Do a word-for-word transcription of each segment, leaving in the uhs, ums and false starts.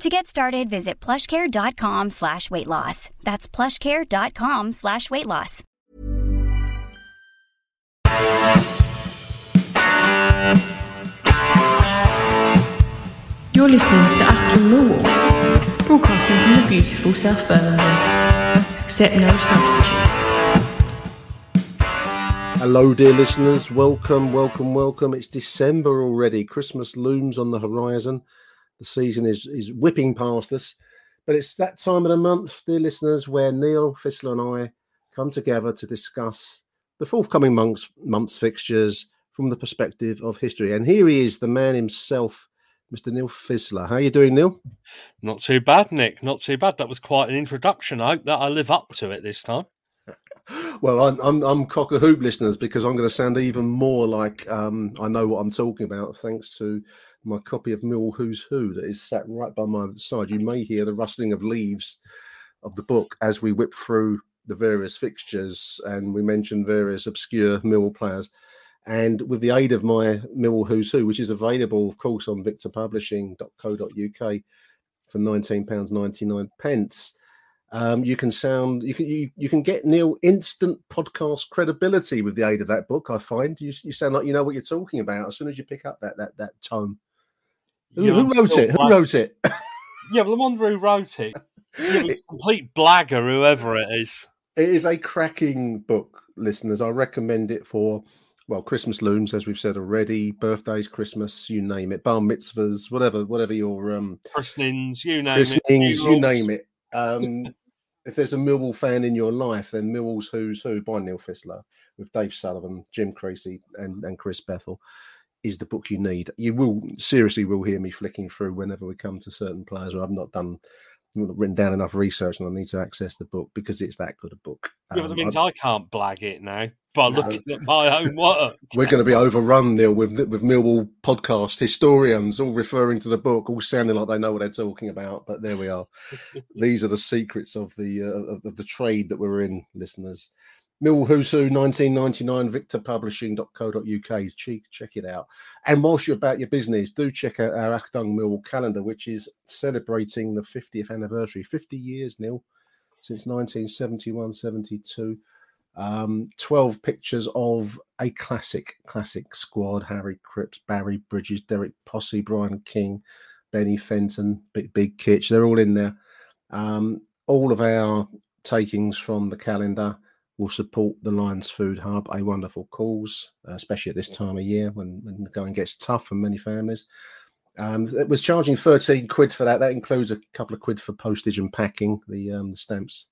To get started, visit plushcare.com slash weight loss. That's plushcare.com slash weight loss. You're listening to Achtung Mill, broadcasting from the beautiful South Birmingham. Accept no substitute. Hello, dear listeners. Welcome, welcome, welcome. It's December already. Christmas looms on the horizon. The season is, is whipping past us, but it's that time of the month, dear listeners, where Neil Fissler and I come together to discuss the forthcoming months, month's fixtures from the perspective of history. And here he is, the man himself, Mister Neil Fissler. How are you doing, Neil? Not too bad, Nick. Not too bad. That was quite an introduction. I hope that I live up to it this time. Well, I'm, I'm, I'm cock-a-hoop, listeners, because I'm going to sound even more like um, I know what I'm talking about, thanks to my copy of Mill Who's Who that is sat right by my side. You may hear the rustling of leaves of the book as we whip through the various fixtures, and we mention various obscure Mill players. And with the aid of my Mill Who's Who, which is available, of course, on victor publishing dot co dot U K for nineteen pounds ninety-nine. Um, you can sound, you can you, you can get Neil instant podcast credibility with the aid of that book. I find you you sound like you know what you're talking about as soon as you pick up that that that tone. Who, yeah, who wrote it? Who wrote it? Yeah, well, I wonder who wrote it. Yeah, it complete blagger, whoever it is. It is a cracking book, listeners. I recommend it for well, Christmas looms, as we've said already, birthdays, Christmas, you name it, bar mitzvahs, whatever, whatever your um, christenings, you name christenings, it, you name it. Um, If there's a Millwall fan in your life, then Millwall's Who's Who by Neil Fissler with Dave Sullivan, Jim Creasy and, and Chris Bethel is the book you need. You will seriously will hear me flicking through whenever we come to certain players where I've not done, not written down enough research and I need to access the book because it's that good a book. Um, yeah, but that means I, I can't blag it now by no. looking at my own work. We're going to be overrun, Neil, with, with Millwall podcast historians all referring to the book, all sounding like they know what they're talking about, but there we are. These are the secrets of the uh, of the trade that we're in, listeners. Millwall Who's Who, nineteen ninety-nine, victor publishing dot co dot U K. Check it out. And whilst you're about your business, do check out our Achtung Mill calendar, which is celebrating the fiftieth anniversary. fifty years, Neil, since nineteen seventy-one seventy-two. Um, twelve pictures of a classic, classic squad. Harry Cripps, Barry Bridges, Derek Possee, Brian King, Benny Fenton, Big, Big Kitch. They're all in there. Um, all of our takings from the calendar will support the Lions Food Hub, a wonderful cause, especially at this time of year when, when the going gets tough for many families. Um, it was charging thirteen quid for that. That includes a couple of quid for postage and packing, the, um, the stamps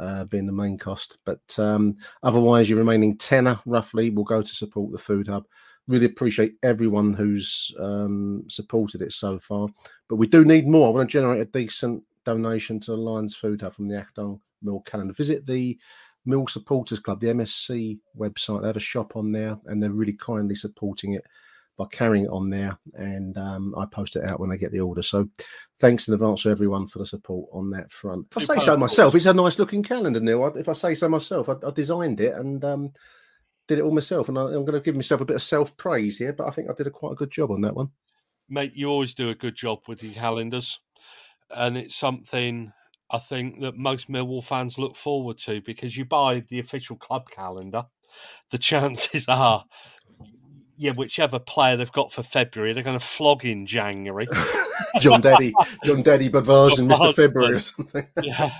uh, being the main cost. But um, otherwise, your remaining tenner, roughly, will go to support the Food Hub. Really appreciate everyone who's um, supported it so far. But we do need more. I want to generate a decent donation to the Lions Food Hub from the Achtung Mill calendar. Visit the Mill Supporters Club, the M S C website. They have a shop on there and they're really kindly supporting it by carrying it on there. And um, I post it out when I get the order. So thanks in advance to everyone for the support on that front. If I say so myself, it's a nice looking calendar, Neil. If I say so myself, I, I designed it and um, did it all myself. And I, I'm going to give myself a bit of self-praise here, but I think I did a quite a good job on that one. Mate, you always do a good job with your calendars. And it's something I think that most Millwall fans look forward to because you buy the official club calendar, the chances are, yeah, whichever player they've got for February, they're going to flog in January. John Daddy, John Daddy Bavars and Mister February or something. Yeah.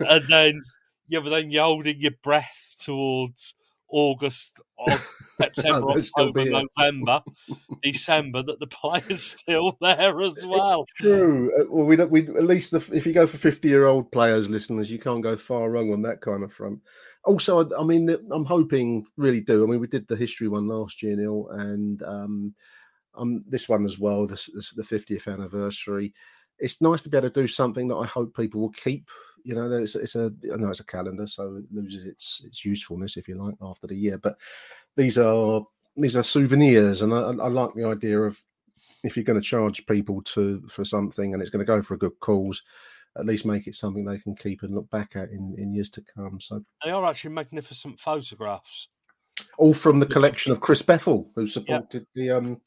And then yeah, but then you're holding your breath towards August or September, oh, October, November, December, that the player's still there as well. It's true. Well, we don't, we at least the, if you go for fifty-year-old players, listeners, you can't go far wrong on that kind of front. Also, I, I mean, I'm hoping really do. I mean, we did the history one last year, Neil, and um, um, this one as well. This, this the fiftieth anniversary. It's nice to be able to do something that I hope people will keep. You know, it's, it's a I know it's a calendar, so it loses its its usefulness, if you like, after the year. But these are these are souvenirs, and I, I like the idea of if you're going to charge people to for something, and it's going to go for a good cause, at least make it something they can keep and look back at in, in years to come. So they are actually magnificent photographs, all from the collection of Chris Bethel, who supported yeah. the um.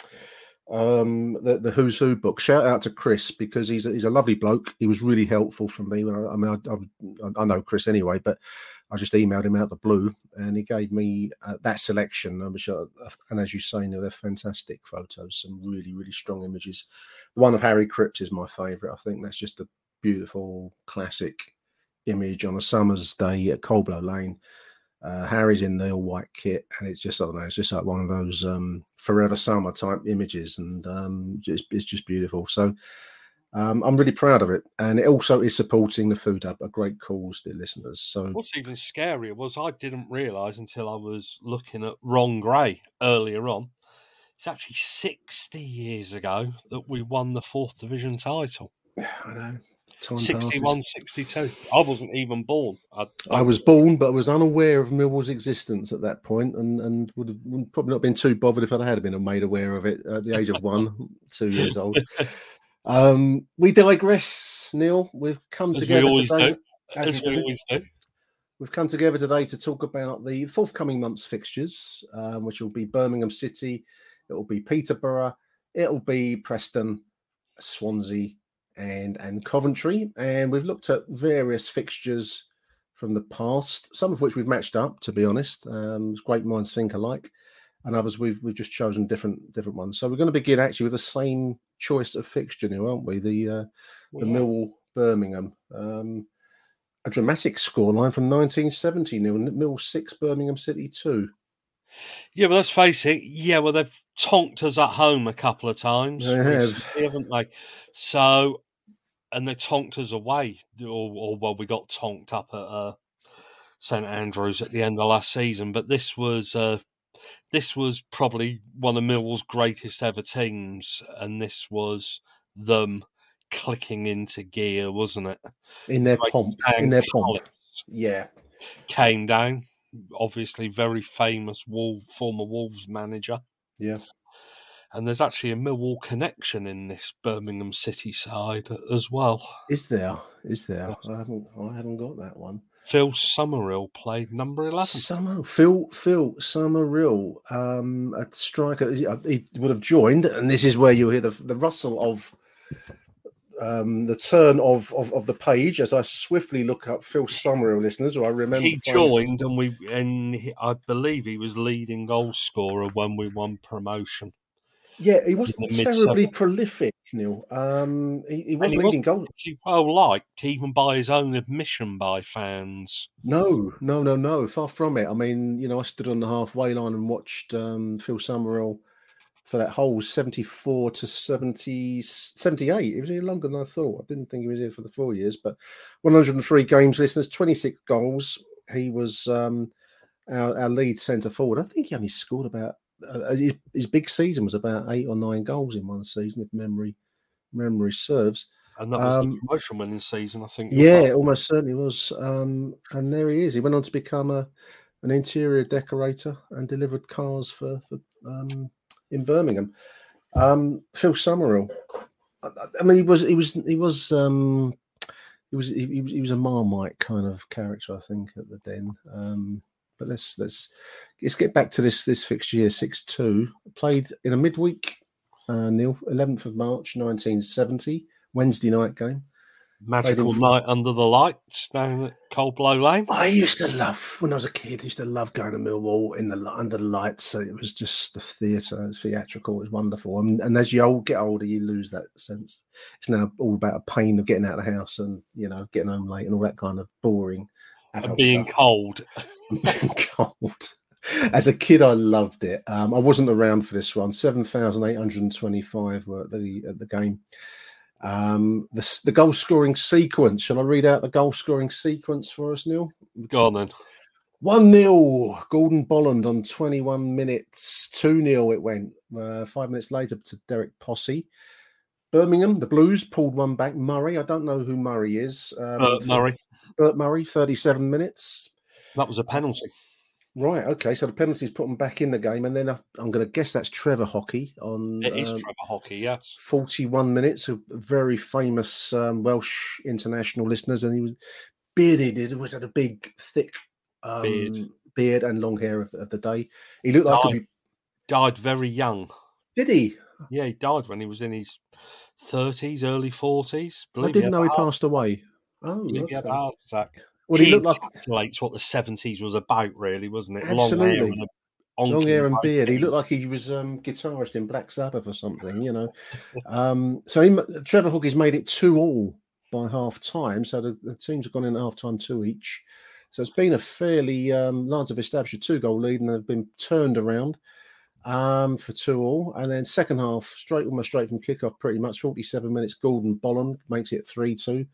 um the, the Who's Who book. Shout out to Chris, because he's a, he's a lovely bloke. He was really helpful for me when I, I mean I, I, I know Chris anyway, but I just emailed him out the blue, and he gave me uh, that selection, which are, and as you say, they're fantastic photos, some really really strong images. The one of Harry Cripps is my favorite. I think that's just a beautiful classic image on a summer's day at Cold Blow Lane. Uh, Harry's in the all-white kit, and it's just, I don't know, it's just like one of those um, forever summer type images, and um, just, it's just beautiful. So um, I'm really proud of it, and it also is supporting the Food Hub, a great cause, dear listeners. So what's even scarier was I didn't realise until I was looking at Ron Gray earlier on, it's actually sixty years ago that we won the fourth division title. I know. sixty-one, passes. sixty-two. I wasn't even born. I, I was born, but I was unaware of Millwall's existence at that point, and, and would have would probably not been too bothered if I had been made aware of it at the age of one, two years old. Um, we digress, Neil. We've come as together we today. Do. As, as we, we always do. We've come together today to talk about the forthcoming month's fixtures, um, which will be Birmingham City, it will be Peterborough, it will be Preston, Swansea, and and Coventry, and we've looked at various fixtures from the past, some of which we've matched up, to be honest. Um, it's great minds think alike, and others we've we've just chosen different different ones. So we're going to begin actually with the same choice of fixture now, aren't we? The uh, the yeah. Mill Birmingham, um, a dramatic scoreline from nineteen seventy. Mill six, Birmingham City two. Yeah, but let's face it. Yeah, well they've tonked us at home a couple of times, they have, haven't they? So. And they tonked us away, or, or well, we got tonked up at uh, Saint Andrews at the end of last season. But this was uh, this was probably one of Millwall's greatest ever teams, and this was them clicking into gear, wasn't it? In their pomp, in their pomp, yeah. Came down, obviously very famous Wolves, former Wolves manager, yeah. And there's actually a Millwall connection in this Birmingham City side as well. Is there? Is there? I haven't. I haven't got that one. Phil Summerill played number eleven. Summer, Phil Phil Summerill, um, a striker. He would have joined, and this is where you hear the, the rustle of um, the turn of, of of the page as I swiftly look up Phil Summerill, listeners. Or I remember he joined, and we and he, I believe he was leading goal scorer when we won promotion. Yeah, he wasn't terribly prolific, Neil. Um, he, he wasn't leading goals. He wasn't well liked, even by his own admission, by fans. No, no, no, no. Far from it. I mean, you know, I stood on the halfway line and watched um, Phil Summerill for that whole seventy-four to seventy, seventy-eight. It was here longer than I thought. I didn't think he was here for the four years, but one hundred three games, listeners, twenty-six goals. He was um, our, our lead centre forward. I think he only scored about. Uh, his, his big season was about eight or nine goals in one season, if memory memory serves. And that was um, the promotion winning season, I think. Yeah, it almost certainly was. Um, and there he is. He went on to become a an interior decorator and delivered cars for, for um, in Birmingham. Um, Phil Summerill. I, I mean, he was he was he was um, he was he, he was a Marmite kind of character, I think, at the Den. Um, But let's let's let's get back to this this fixture here. Six two, played in a midweek, uh, Neil, eleventh of March, nineteen seventy, Wednesday night game. Magical in... night under the lights down at Cold Blow Lane. I used to love when I was a kid. I used to love going to Millwall in the under the lights. So it was just the theatre. It was theatrical. It was wonderful. And, and as you old get older, you lose that sense. It's now all about a pain of getting out of the house and you know getting home late and all that kind of boring adult being stuff. Cold. Cold. As a kid, I loved it. Um, I wasn't around for this one. seven thousand eight hundred twenty-five were at the at the game. Um, the the goal scoring sequence. Shall I read out the goal scoring sequence for us, Neil? Go on then. one nil, Gordon Bolland on twenty-one minutes. two nil it went. Uh, five minutes later to Derek Possee. Birmingham, the Blues, pulled one back. Murray, I don't know who Murray is. Um, Bert Murray. Bert Murray, thirty-seven minutes. That was a penalty. Right, okay. So the penalty's put them back in the game. And then I, I'm going to guess that's Trevor Hockey on... It is um, Trevor Hockey, yes. forty-one minutes, a very famous um, Welsh international listeners. And he was bearded. He always had a big, thick um, beard. beard and long hair of, of the day. He looked died, like... He died very young. Did he? Yeah, he died when he was in his thirties, early forties. I didn't he know he heart. passed away. Oh, he had a heart attack. Well, he, he looked like that's what the seventies was about, really, wasn't it? Absolutely. Long hair and, long hair and beard. He looked like he was um, guitarist in Black Sabbath or something, you know. um, so he, Trevor Hockey's made it two all by half time. So the, the teams have gone in at half time two each. So it's been a fairly um, Lions have established a two goal lead and they've been turned around. Um, for two all, and then second half, straight almost straight from kickoff, pretty much forty-seven minutes. Gordon Bolland makes it three two.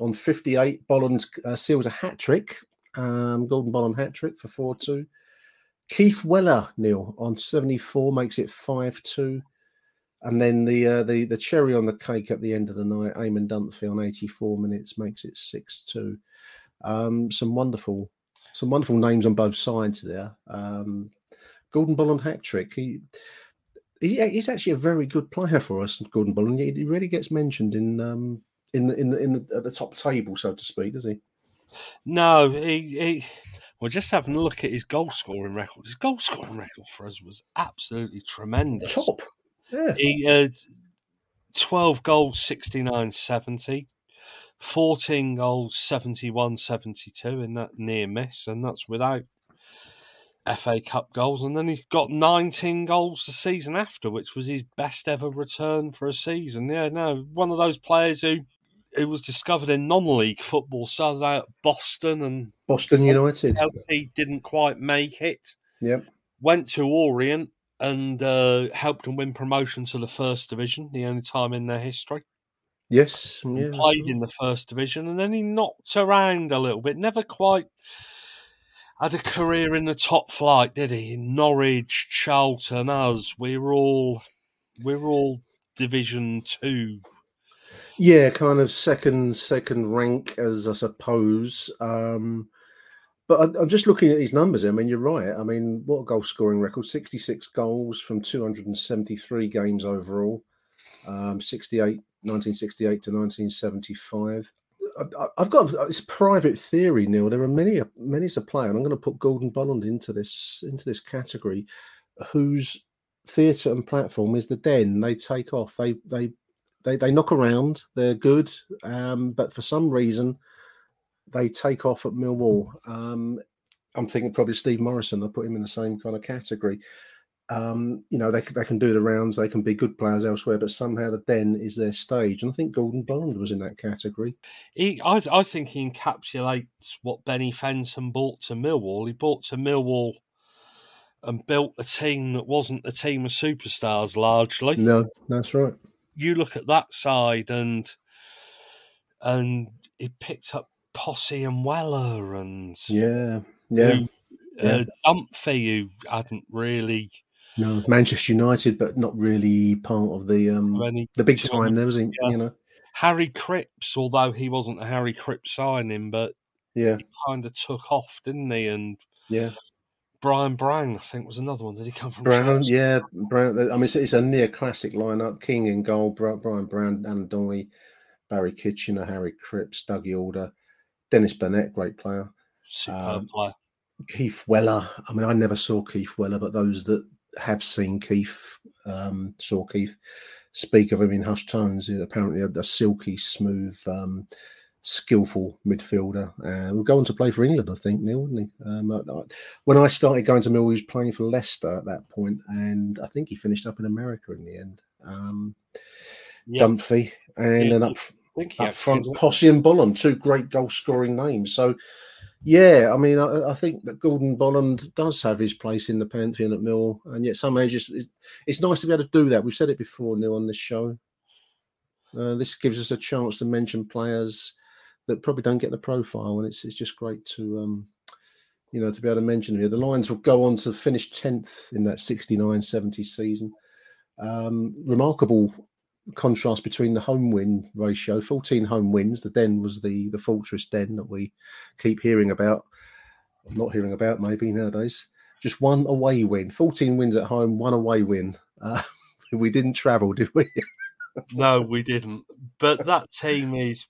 On fifty-eight, Bolland uh, seals a hat trick. Um, Gordon Bolland hat trick for four two. Keith Weller, Neil, on seventy-four makes it five two. And then the uh, the the cherry on the cake at the end of the night, Eamon Dunphy on eighty-four minutes makes it six two. Um, some wonderful, some wonderful names on both sides there. Um, Gordon Bolland hat trick. He, he he's actually a very good player for us. Gordon Bolland. He, he really gets mentioned in um in the in the in the, at the top table, so to speak, does he? No, he, he we're just having a look at his goal scoring record. His goal scoring record for us was absolutely tremendous. Top, yeah. He had twelve goals, sixty-nine seventy, fourteen goals, seventy-one seventy-two in that near miss, and that's without F A Cup goals, and then he's got nineteen goals the season after, which was his best ever return for a season. Yeah, no, one of those players who, who was discovered in non-league football, started out at Boston and Boston United. He didn't quite make it. Yep. Went to Orient and uh, helped them win promotion to the First Division, the only time in their history. Yes. Yeah, played in the First Division, and then he knocked around a little bit, never quite... Had a career in the top flight, did he? Norwich, Charlton, us. We were all, we were all Division Two. Yeah, kind of second, second rank, as I suppose. Um, but I, I'm just looking at these numbers. I mean, you're right. I mean, what a goal scoring record: sixty-six goals from two hundred seventy-three games overall. Um, sixty-eight, nineteen sixty-eight to nineteen seventy-five. I've got this private theory, Neil. There are many, many as a player, and I'm going to put Gordon Bolland into this into this category, whose theatre and platform is the Den. They take off, they they they, they knock around. They're good, um, but for some reason, they take off at Millwall. Um, I'm thinking probably Steve Morison. I put him in the same kind of category. Um, you know, they they can do the rounds. They can be good players elsewhere, but somehow the Den is their stage. And I think Gordon Bolland was in that category. He, I, I think he encapsulates what Benny Fenton brought to Millwall. He brought to Millwall and built a team that wasn't a team of superstars, largely. No, that's right. You look at that side, and and he picked up Possee and Weller, and yeah, yeah, who, yeah. Uh, Dunphy, who hadn't really. No, Manchester United, but not really part of the um, any, the big time. There was, yeah. You know, Harry Cripps, although he wasn't a Harry Cripps signing, but yeah, he kind of took off, didn't he? And yeah, Brian Brown, I think, was another one. Did he come from Brown? Charles? Yeah, Brown. I mean, it's, it's a near classic lineup: King in goal, Brian Brown, Anadoni, Barry Kitchener, Harry Cripps, Dougie Alder, Dennis Burnett, great player, superb um, player. Keith Weller. I mean, I never saw Keith Weller, but those that have seen Keith, um, saw Keith speak of him in hushed tones. He's apparently a, a silky, smooth, um, skillful midfielder. Uh, we'll go on to play for England, I think, Neil, wouldn't he? Um, I, when I started going to Mill, he was playing for Leicester at that point, and I think he finished up in America in the end. Um, yeah. Dunphy, and yeah, then up, I think up front, Possee and Bolland, two great goal-scoring names. So, Yeah, I mean, I, I think that Gordon Bolland does have his place in the pantheon at Mill, and yet somehow just it, it's nice to be able to do that. We've said it before, Neil, on this show. Uh, this gives us a chance to mention players that probably don't get the profile, and it's it's just great to um, you know, to be able to mention them here. The Lions will go on to finish tenth in that sixty-nine seventy season. Um, remarkable contrast between the home win ratio, fourteen home wins. The Den was the the fortress Den that we keep hearing about, not hearing about maybe nowadays. Just one away win, fourteen wins at home, one away win. Uh, we didn't travel, did we? No, we didn't. But that team is,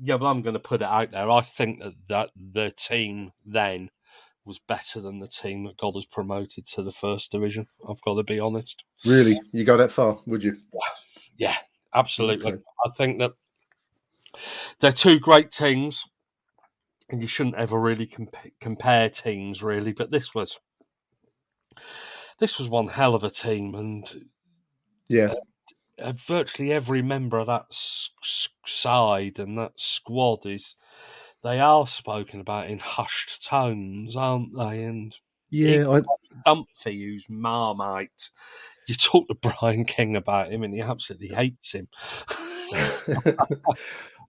yeah, well, I'm going to put it out there. I think that, that the team then was better than the team that got us promoted to the first division. I've got to be honest. Really? You go that far, would you? Yeah, absolutely. Okay. I think that they're two great teams, and you shouldn't ever really comp- compare teams, really. But this was this was one hell of a team, and yeah, uh, uh, virtually every member of that s- side and that squad is they are spoken about in hushed tones, aren't they? And yeah, I Dumphy, who's Marmite. You talk to Brian King about him and he absolutely hates him.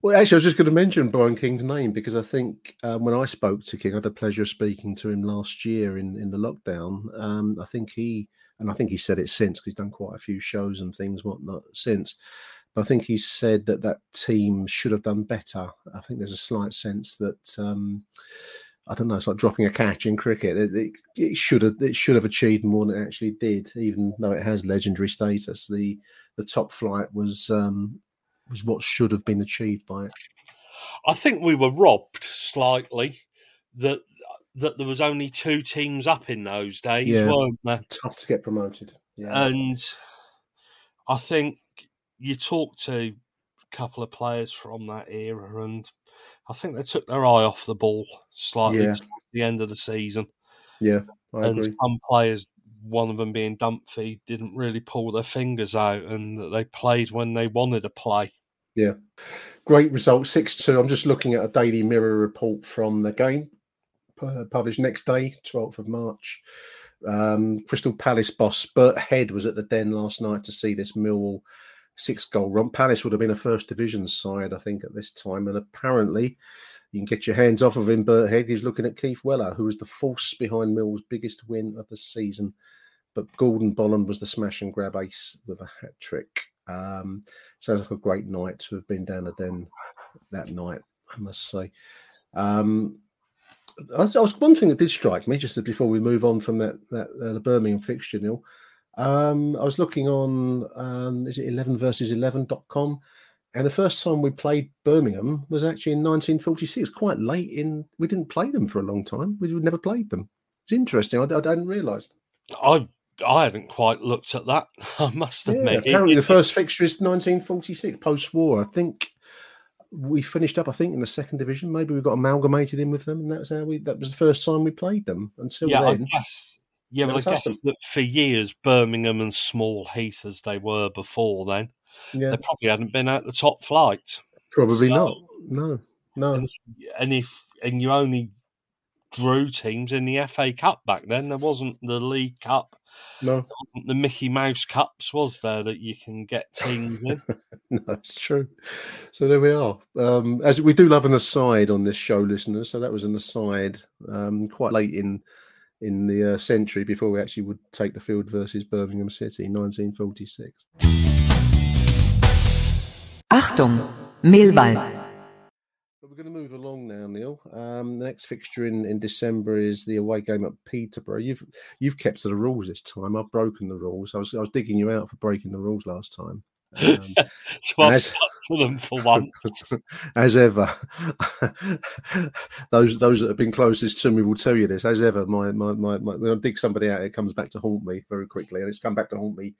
Well, actually, I was just going to mention Brian King's name because I think um, when I spoke to King, I had the pleasure of speaking to him last year in, in the lockdown. Um, I think he, and I think he said it since because he's done quite a few shows and things, whatnot, since. But I think he said that that team should have done better. I think there's a slight sense that... Um, I don't know. It's like dropping a catch in cricket. It, it, it should have it should have achieved more than it actually did, even though it has legendary status. The the top flight was um, was what should have been achieved by it. I think we were robbed slightly that that there was only two teams up in those days, yeah, weren't there? Tough to get promoted. Yeah. And I think you talk to a couple of players from that era and I think they took their eye off the ball slightly yeah. at the end of the season. Yeah, I and agree. Some players, one of them being Dumphy, didn't really pull their fingers out and they played when they wanted to play. Yeah. Great result, six two. I'm just looking at a Daily Mirror report from the game, published next day, twelfth of March. Um, Crystal Palace boss Bert Head was at the Den last night to see this Millwall six-goal run. Palace would have been a first division side, I think, at this time. And apparently, you can get your hands off of him, Bert Head. He's looking at Keith Weller, who was the force behind Mill's biggest win of the season. But Gordon Bolland was the smash and grab ace with a hat trick. Um, sounds like a great night to have been down at Den that night, I must say. Um, I was, one thing that did strike me, just before we move on from that, that uh, the Birmingham fixture, Neil. Um, I was looking on, um, is it eleven versus eleven dot com? And the first time we played Birmingham was actually in nineteen forty-six, quite late in. We didn't play them for a long time. We never played them. It's interesting. I, I hadn't realised. I I hadn't quite looked at that. I must admit. Yeah, apparently it, it, the first fixture is nineteen forty-six, post-war. I think we finished up, I think, in the second division. Maybe we got amalgamated in with them. And that's how we, that was the first time we played them until yeah, then. I guess. Yeah, well, I guess that for years, Birmingham and Small Heath, as they were before then, yeah. they probably hadn't been at the top flight. Probably so, not. No, no. And, and if and you only drew teams in the F A Cup back then. There wasn't the League Cup. No. There wasn't the Mickey Mouse Cups, was there, that you can get teams in? No, it's true. So there we are. Um, as we do love an aside on this show, listeners. So that was an aside um, quite late in... in the uh, century before we actually would take the field versus Birmingham City in nineteen forty-six. Achtung, Millwall. But we're going to move along now, Neil. Um, the next fixture in, in December is the away game at Peterborough. You've you've kept to the rules this time. I've broken the rules. I was I was digging you out for breaking the rules last time. Um, so I've as, stuck to them for once. As ever, those those that have been closest to me will tell you this. As ever, my, my, my, my when I dig somebody out, it comes back to haunt me very quickly, and it's come back to haunt me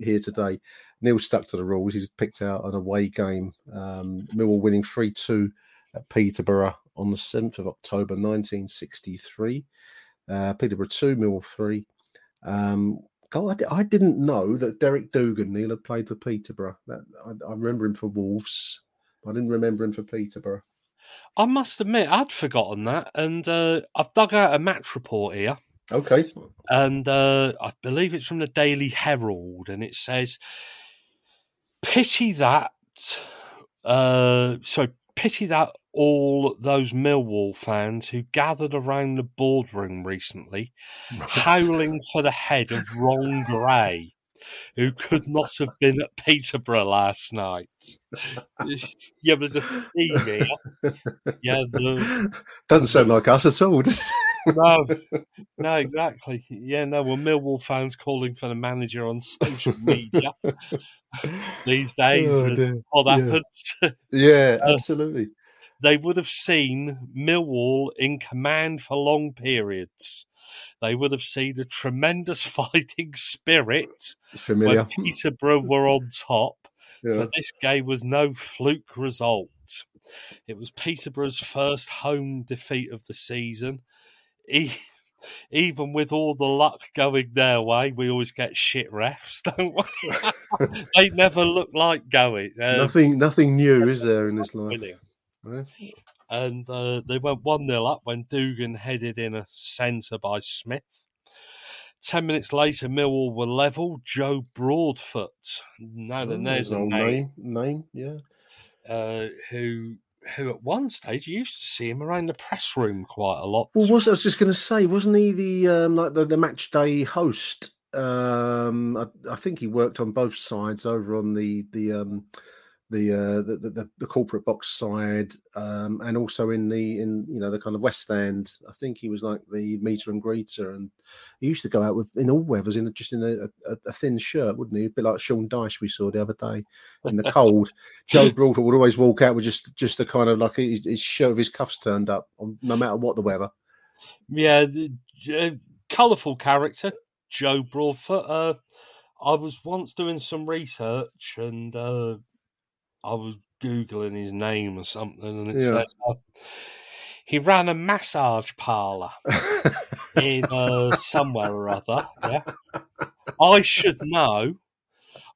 here today. Neil stuck to the rules. He's picked out an away game. Um, Millwall winning three two at Peterborough on the seventh of October nineteen sixty-three. Uh, Peterborough two, Millwall three. Um, God, I didn't know that Derek Dougan, Neil, had played for Peterborough. That, I, I remember him for Wolves, but I didn't remember him for Peterborough. I must admit, I'd forgotten that, and uh, I've dug out a match report here. Okay. And uh, I believe it's from the Daily Herald, and it says, pity that, uh, so pity that all those Millwall fans who gathered around the boardroom recently, howling for the head of Ron Gray, who could not have been at Peterborough last night. Yeah, there's a theme here. Yeah, the... Doesn't sound like us at all, does it? No, no, exactly. Yeah, no, we're Millwall fans calling for the manager on social media these days. Oh, and what happens? Yeah, yeah, absolutely. They would have seen Millwall in command for long periods. They would have seen a tremendous fighting spirit when Peterborough were on top. Yeah. But this game was no fluke result. It was Peterborough's first home defeat of the season. E- even with all the luck going their way, we always get shit refs, don't we? They never look like going. Uh, nothing, nothing new is there in this life. Brilliant. Right. And uh, they went one nil up when Dugan headed in a centre by Smith. Ten minutes later, Millwall were level. Joe Broadfoot, now then, there's a name, name, yeah, uh, who who at one stage you used to see him around the press room quite a lot. Well, was I was just going to say, wasn't he the um, like the, the match day host? Um, I, I think he worked on both sides over on the the. Um, The, uh, the the the corporate box side, um, and also in the in you know the kind of West End. I think he was like the meter and greeter, and he used to go out with in all weathers in a, just in a, a, a thin shirt, wouldn't he? A bit like Sean Dyche we saw the other day in the cold. Joe Broadfoot would always walk out with just just the kind of like his, his shirt with his cuffs turned up, no matter what the weather. Yeah, the, uh, colourful character Joe Broadfoot. Uh, I was once doing some research and. Uh... I was Googling his name or something, and it yeah. says uh, he ran a massage parlour in uh, somewhere or other. Yeah, I should know.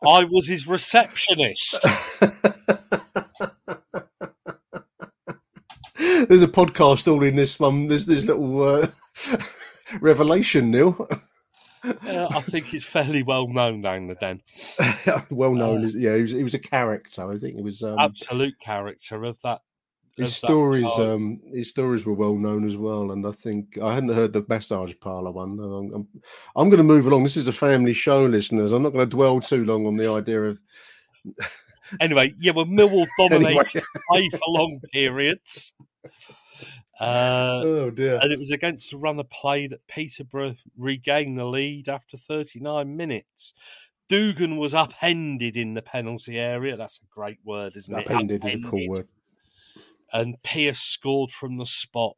I was his receptionist. There's a podcast all in this one. There's this little uh, revelation, Neil. Uh, I think he's fairly well known down the den. well known, uh, yeah. He was, he was a character. I think it was um, absolute character of that. His of stories, that um, his stories were well known as well. And I think I hadn't heard the massage parlour one. I'm, I'm, I'm going to move along. This is a family show, listeners. I'm not going to dwell too long on the idea of. Anyway, yeah, well, Millwall dominated anyway. Play for long periods. Uh, oh dear. And it was against the run of play that Peterborough regained the lead after thirty-nine minutes. Dugan was upended in the penalty area. That's a great word, isn't it? Upended is a cool word. And Pierce scored from the spot.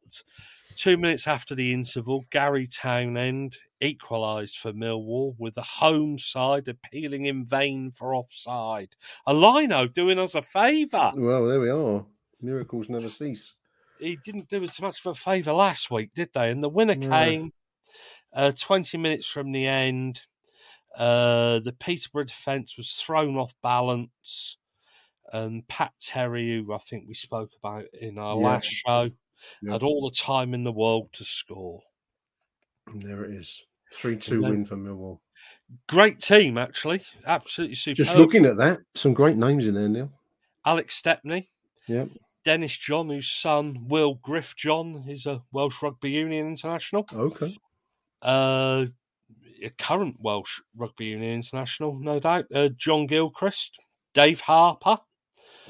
Two minutes after the interval, Gary Townend equalised for Millwall with the home side appealing in vain for offside. A lino doing us a favour. Well, there we are. Miracles never cease. He didn't do us much of a favour last week, did they? And the winner no. came uh, twenty minutes from the end. Uh, the Peterborough defence was thrown off balance. And Pat Terry, who I think we spoke about in our yeah. last show, yeah. had all the time in the world to score. And there it is. three two win for Millwall. Great team, actually. Absolutely superb. Just looking at that, some great names in there, Neil. Alex Stepney. Yep. Dennis John, whose son, Will Griff John, is a Welsh Rugby Union international. Okay. Uh, a current Welsh Rugby Union international, no doubt. Uh, John Gilchrist, Dave Harper.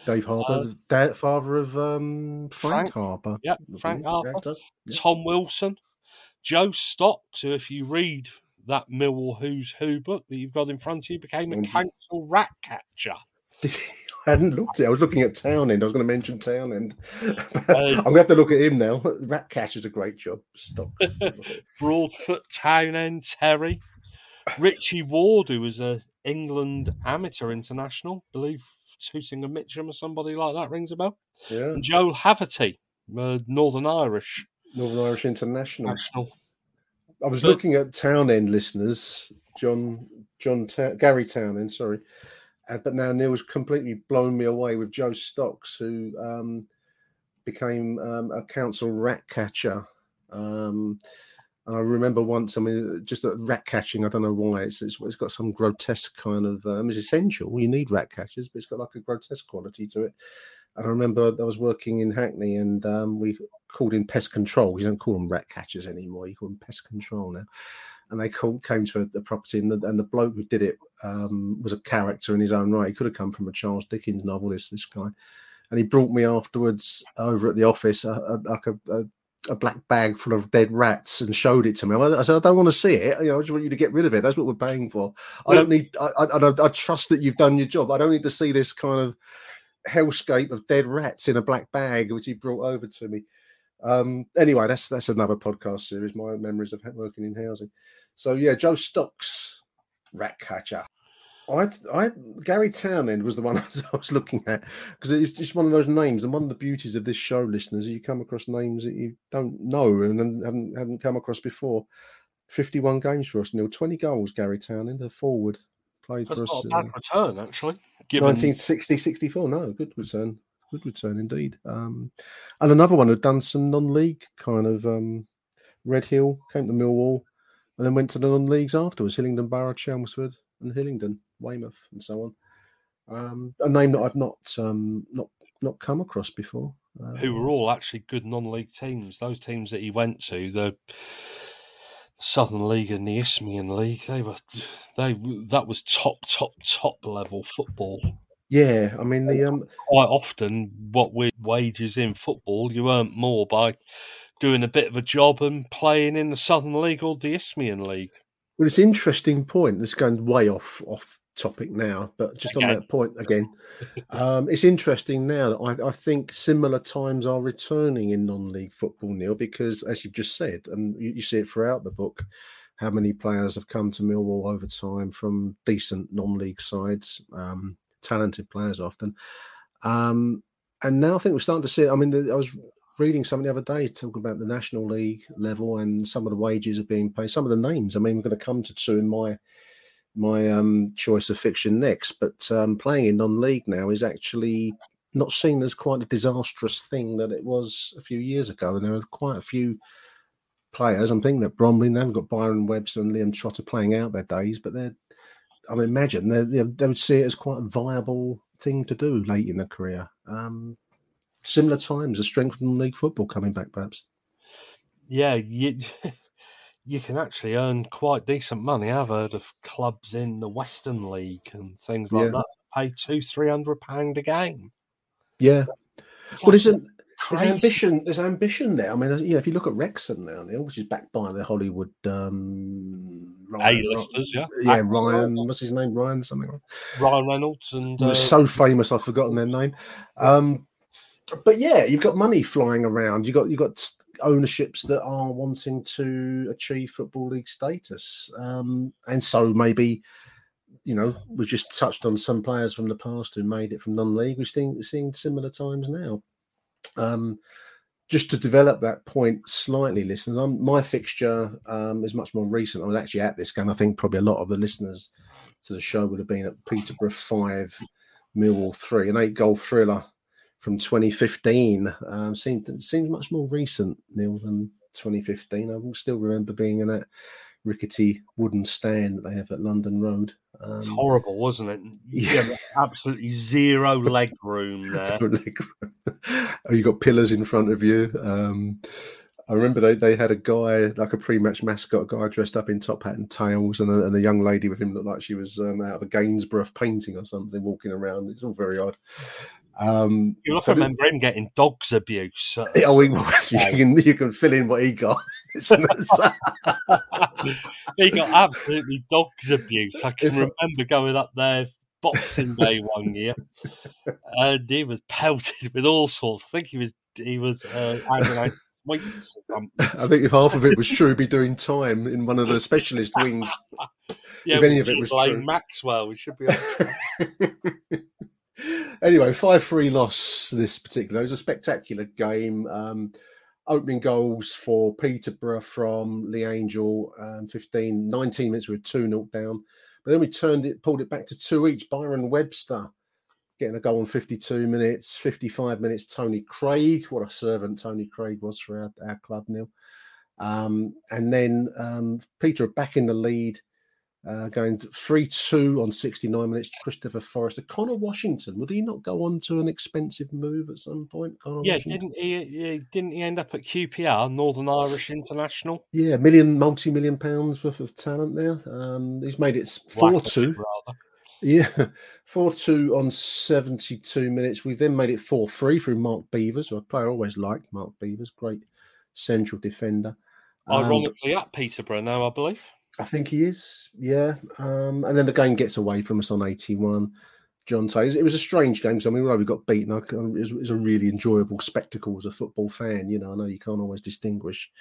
Dave Harper, uh, dad, father of um, Frank, Frank Harper. Yeah, Frank Harper. Yep. Tom Wilson. Joe Stocks, who, if you read that Millwall Who's Who book that you've got in front of you, became a council rat catcher. I hadn't looked at it. I was looking at Townend. I was going to mention Townend. I'm going to have to look at him now. Rat Cash is a great job. Stop. Broadfoot, Townend, Terry. Richie Ward, who was an England amateur international, I believe Tooting and Mitcham or somebody like that rings a bell. Yeah. And Joel Haverty, uh, Northern Irish. Northern Irish international. National. I was but, looking at Townend listeners. John, John, Ta- Gary Townend, sorry. But now Neil's completely blown me away with Joe Stocks, who um, became um, a council rat catcher. Um, and I remember once, I mean, just uh, rat catching, I don't know why, it's, it's it's got some grotesque kind of, um, it's essential, you need rat catchers, but it's got like a grotesque quality to it. And I remember I was working in Hackney and um, we called in pest control. You don't call them rat catchers anymore, you call them pest control now. And they called, came to the property, and the, and the bloke who did it um, was a character in his own right. He could have come from a Charles Dickens novel, this this guy. And he brought me afterwards over at the office, a, a, like a, a, a black bag full of dead rats, and showed it to me. I, I said, I don't want to see it. You know, I just want you to get rid of it. That's what we're paying for. I don't need. I, I, I, I trust that you've done your job. I don't need to see this kind of hellscape of dead rats in a black bag, which he brought over to me. Um, anyway, that's that's another podcast series, my memories of working in housing. So yeah, Joe Stocks, rat catcher. I, I Gary Townend was the one I was looking at, because it's just one of those names, and one of the beauties of this show, listeners, you come across names that you don't know and haven't haven't come across before. fifty-one games for us, Neil, twenty goals. Gary Townend, a forward, played that's for us. That's not a bad uh, return, actually. Given... nineteen sixty sixty-four, no, good return. Good return indeed. Um, and another one who'd done some non-league kind of um, Red Hill, came to Millwall, and then went to the non-leagues afterwards, Hillingdon Borough, Chelmsford and Hillingdon, Weymouth and so on. Um, a name that I've not um, not not come across before. Um, Who were all actually good non-league teams. Those teams that he went to, the Southern League and the Isthmian League, they were they that was top, top, top level football. Yeah, I mean, the um, quite often what with wages in football, you earn more by doing a bit of a job and playing in the Southern League or the Isthmian League. Well, it's an interesting point. This is going way off off topic now, but just again. on that point again, um, it's interesting now that I, I think similar times are returning in non-league football, Neil, because as you've just said, and you, you see it throughout the book, how many players have come to Millwall over time from decent non-league sides. Um, talented players often. Um, and now I think we're starting to see it. I mean, the, I was reading something the other day talking about the National League level and some of the wages are being paid, some of the names. I mean, we're going to come to two in my my um, choice of fiction next, but um, playing in non-league now is actually not seen as quite a disastrous thing that it was a few years ago. And there are quite a few players. I'm thinking at Bromley, they've got Byron Webster and Liam Trotter playing out their days, but they're I mean, imagine they, they, they would see it as quite a viable thing to do late in the career. Um, similar times, a strength in league football coming back, perhaps. Yeah, you you can actually earn quite decent money. I've heard of clubs in the Western League and things like yeah. that pay two, three hundred pound a game. Yeah, it's well, isn't there's ambition? There's ambition there. I mean, yeah, if you look at Wrexham now, Neil, which is backed by the Hollywood. Um, Ryan, A-listers, yeah. Yeah, Ryan, what's his name? Ryan something. Ryan Reynolds. And uh, so famous, I've forgotten their name. Um, but yeah, you've got money flying around. You've got, you've got ownerships that are wanting to achieve Football League status. Um, and so maybe, you know, we've just touched on some players from the past who made it from non-league. We're seeing similar times now. Um Just to develop that point slightly, listeners, I'm, my fixture um, is much more recent. I was actually at this game. I think probably a lot of the listeners to the show would have been at Peterborough five, Millwall three, an eight-goal thriller from twenty fifteen. Um, seems seems much more recent, Neil, than twenty fifteen. I will still remember being in that rickety wooden stand that they have at London Road. Um, it's horrible, wasn't it? Yeah, absolutely zero leg room there. leg room. Oh, you got pillars in front of you. Um, I remember they, they had a guy, like a pre-match mascot, a guy dressed up in top hat and tails, and a, and a young lady with him looked like she was um, out of a Gainsborough painting or something, walking around. It's all very odd. Um, you also so remember did, him getting dogs abuse. Uh, oh, he was. You can, you can fill in what he got. He got absolutely dogs abuse. I can if, remember going up there Boxing Day one year, and he was pelted with all sorts. I think he was he was uh, I Wait, I think if half of it was true, be doing time in one of the specialist wings. Yeah, if any of it was true, Maxwell, we should be. Anyway, five three loss this particular. It was a spectacular game. Um, opening goals for Peterborough from Lee Angel, um, fifteen, nineteen minutes we were two nil down, but then we turned it, pulled it back to two each. Byron Webster getting a goal in fifty-two minutes, fifty-five minutes. Tony Craig, what a servant Tony Craig was for our, our club, Neil. Um, and then um, Peter back in the lead, uh, going three two on sixty-nine minutes. Christopher Forrester. Connor Washington, would he not go on to an expensive move at some point? Connor yeah, Washington. didn't he? Didn't he end up at Q P R, Northern Irish International? Yeah, million, multi-million pounds worth of talent there. Um, he's made it four two. Yeah, four two on seventy-two minutes. We've then made it four three through Mark Beevers, who a player I always liked, Mark Beevers, great central defender. Ironically um, at Peterborough now, I believe. I think he is, yeah. Um, and then the game gets away from us on eighty-one. John Taylor. It was a strange game. So I mean, we got beaten. It was a really enjoyable spectacle as a football fan. You know, I know you can't always distinguish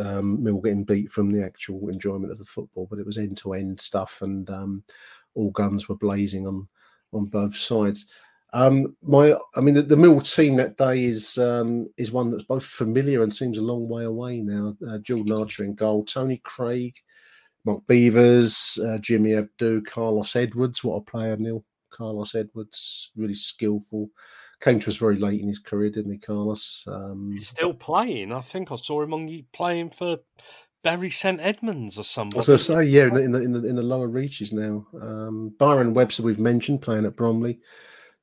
um, Mill getting beat from the actual enjoyment of the football, but it was end-to-end stuff and... Um, all guns were blazing on, on both sides. Um, my, I mean, the, the Mill team that day is um, is one that's both familiar and seems a long way away now. Uh, Jordan Archer in goal, Tony Craig, Mark Beevers, uh, Jimmy Abdu, Carlos Edwards. What a player, Neil. Carlos Edwards, really skillful. Came to us very late in his career, didn't he, Carlos? Um, He's still playing. I think I saw him on playing for... Bury Saint Edmunds or somebody. I was going to say, yeah, in the, in the, in the, in the lower reaches now. Um, Byron Webster, we've mentioned, playing at Bromley.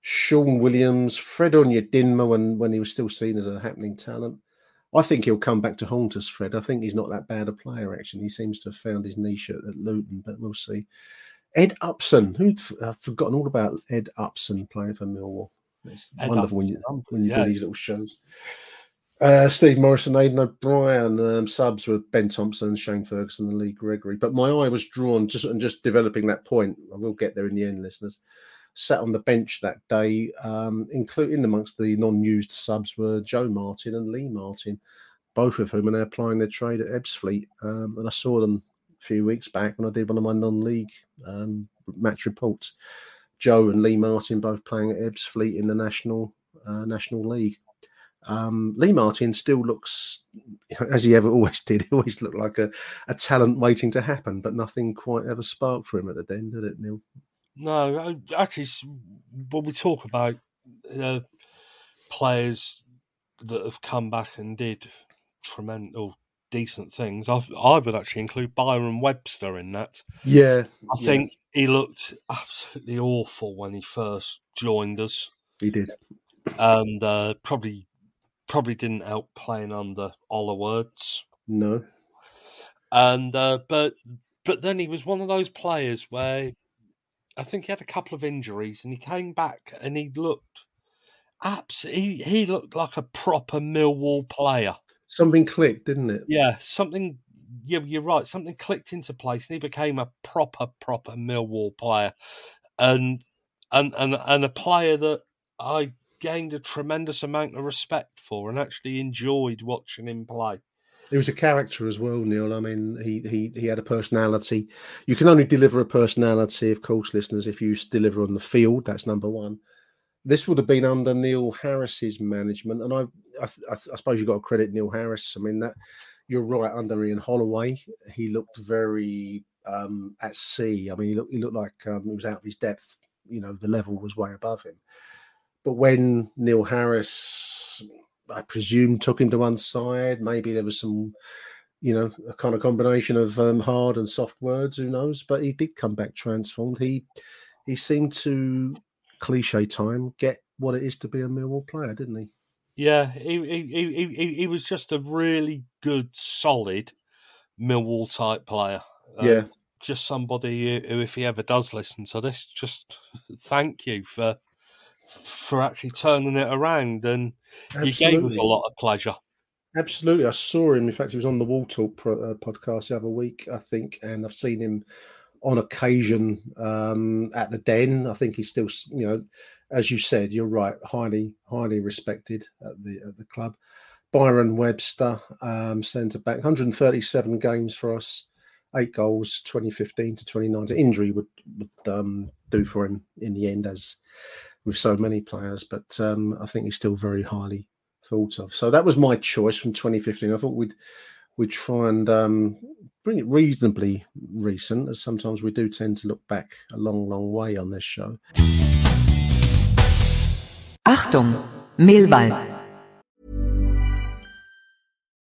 Sean Williams, Fred Onyedinma, when, when he was still seen as a happening talent. I think he'll come back to haunt us, Fred. I think he's not that bad a player, actually. He seems to have found his niche at, at Luton, but we'll see. Ed Upson, who'd I've forgotten all about Ed Upson playing for Millwall. It's Ed wonderful when you, when you yeah. do these little shows. Uh, Steve Morison, Aidan O'Brien, um, subs were Ben Thompson, Shane Ferguson and Lee Gregory. But my eye was drawn, just and just developing that point, I will get there in the end, listeners, sat on the bench that day, um, including amongst the non-used subs were Joe Martin and Lee Martin, both of whom are now plying their trade at Ebbsfleet. Um, and I saw them a few weeks back when I did one of my non-league um, match reports. Joe and Lee Martin both playing at Ebbsfleet in the National uh, National League. Um, Lee Martin still looks, as he ever always did, he always looked like a, a talent waiting to happen, but nothing quite ever sparked for him at the end, did it, Neil? No, actually, when we talk about uh, players that have come back and did tremendous, decent things, I've, I would actually include Byron Webster in that. Yeah. I yeah. think he looked absolutely awful when he first joined us. He did. And uh, probably... Probably didn't help playing under Ollerwards. No, and uh, but but then he was one of those players where I think he had a couple of injuries and he came back and he looked absolutely. He, he looked like a proper Millwall player. Something clicked, didn't it? Yeah, something. Yeah, you're right. Something clicked into place and he became a proper proper Millwall player, and and and, and a player that I. gained a tremendous amount of respect for and actually enjoyed watching him play. He was a character as well, Neil. I mean, he he he had a personality. You can only deliver a personality, of course, listeners, if you deliver on the field. That's number one. This would have been under Neil Harris's management, and I I, I suppose you've got to credit Neil Harris. I mean, that you're right, under Ian Holloway, he looked very um, at sea. I mean, he looked, he looked like um, he was out of his depth. You know, the level was way above him. But when Neil Harris, I presume, took him to one side, maybe there was some, you know, a kind of combination of um, hard and soft words, who knows? But he did come back transformed. He he seemed to, cliche time, get what it is to be a Millwall player, didn't he? Yeah, he, he, he, he, he was just a really good, solid Millwall-type player. Um, yeah. Just somebody who, if he ever does listen to this, just thank you for... for actually turning it around, and you gave us a lot of pleasure. Absolutely. I saw him, in fact, he was on the Wall Talk pro, uh, podcast the other week, I think, and I've seen him on occasion um, at the Den. I think he's still, you know, as you said, you're right, highly, highly respected at the at the club. Byron Webster, um, centre-back, one hundred thirty-seven games for us, eight goals, twenty fifteen to twenty nineteen. Injury would, would um, do for him in the end, as... with so many players, but um, I think he's still very highly thought of. So that was my choice from twenty fifteen. I thought we'd we'd try and um, bring it reasonably recent, as sometimes we do tend to look back a long, long way on this show. Achtung, Millwall.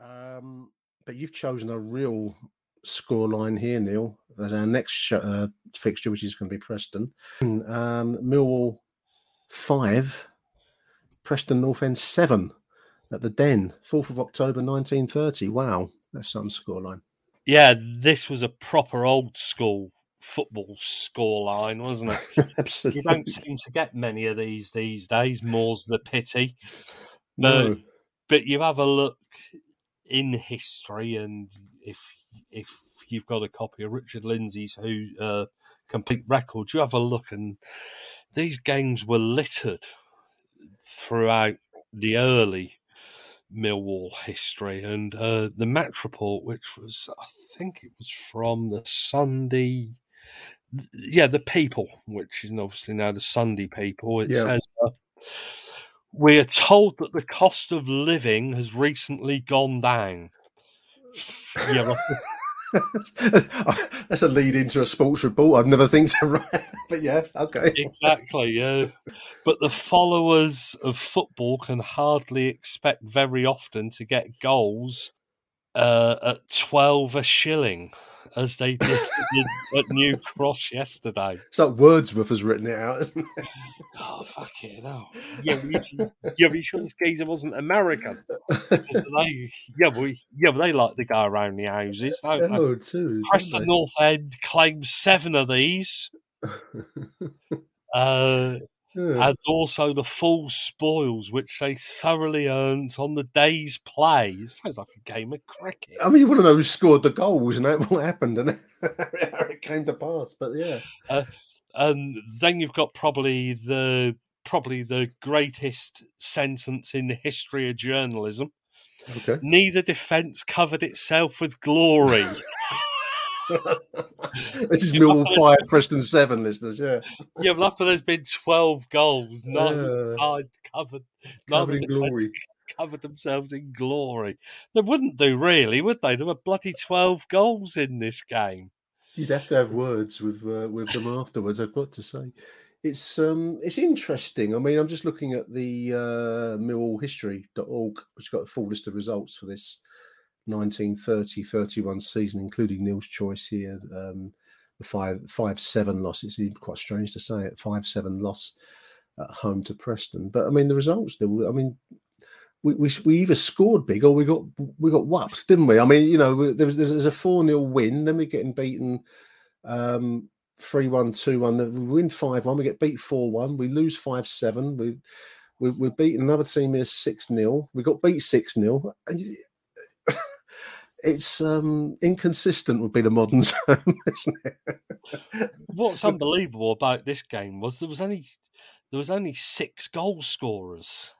Um, but you've chosen a real scoreline here, Neil. As our next uh, fixture, which is going to be Preston. Um, Millwall five, Preston North End seven at the Den, fourth of October nineteen thirty. Wow. That's some scoreline. Yeah, this was a proper old school football scoreline, wasn't it? Absolutely. You don't seem to get many of these these days. More's the pity. But, no. But you have a look in history, and if if you've got a copy of Richard Lindsay's Who uh, Complete Records, you have a look, and these games were littered throughout the early Millwall history, and uh, the match report, which was, I think it was from the Sunday, yeah, the People, which is obviously now the Sunday People. It yeah. says, uh, we are told that the cost of living has recently gone down. Yeah, that's a lead into a sports report. I've never think to write, but yeah, okay, exactly. Yeah, but the followers of football can hardly expect very often to get goals uh, at twelve a shilling, as they did at New Cross yesterday. It's like Wordsworth has written it out, isn't it? Oh, fuck it, no. Yeah, yeah, but you sure this geezer wasn't American? They, yeah, but we, yeah, but they like the guy around the houses, don't they? Oh, too. Preston North End claimed seven of these. uh, yeah. And also the full spoils, which they thoroughly earned on the day's play. It sounds like a game of cricket. I mean, you want to know who scored the goals and what happened and how it came to pass, but yeah. Uh, and then you've got probably the probably the greatest sentence in the history of journalism. Okay. Neither defence covered itself with glory. This is Millwall five, Preston seven, listeners. Yeah, yeah. But after there's been twelve goals, neither uh, side covered, covered in glory, covered themselves in glory. They wouldn't do, really, would they? There were bloody twelve goals in this game. You'd have to have words with uh, with them afterwards. I've got to say, it's um, it's interesting. I mean, I'm just looking at the uh, Millwall history dot org, which got a full list of results for this nineteen thirty thirty-one season, including Neil's choice here, um, the five five seven loss. It's even quite strange to say it, five seven loss at home to Preston. But I mean, the results. I mean, we we, we either scored big or we got we got whupped, didn't we? I mean, you know, there was there's a four nil win, then we're getting beaten um, three one two one. We win five one, we get beat four one, we lose five seven. We we we beat another team here six nil. We got beat six nil. It's um, inconsistent would be the modern term, isn't it? What's unbelievable about this game was there was only there was only six goal scorers.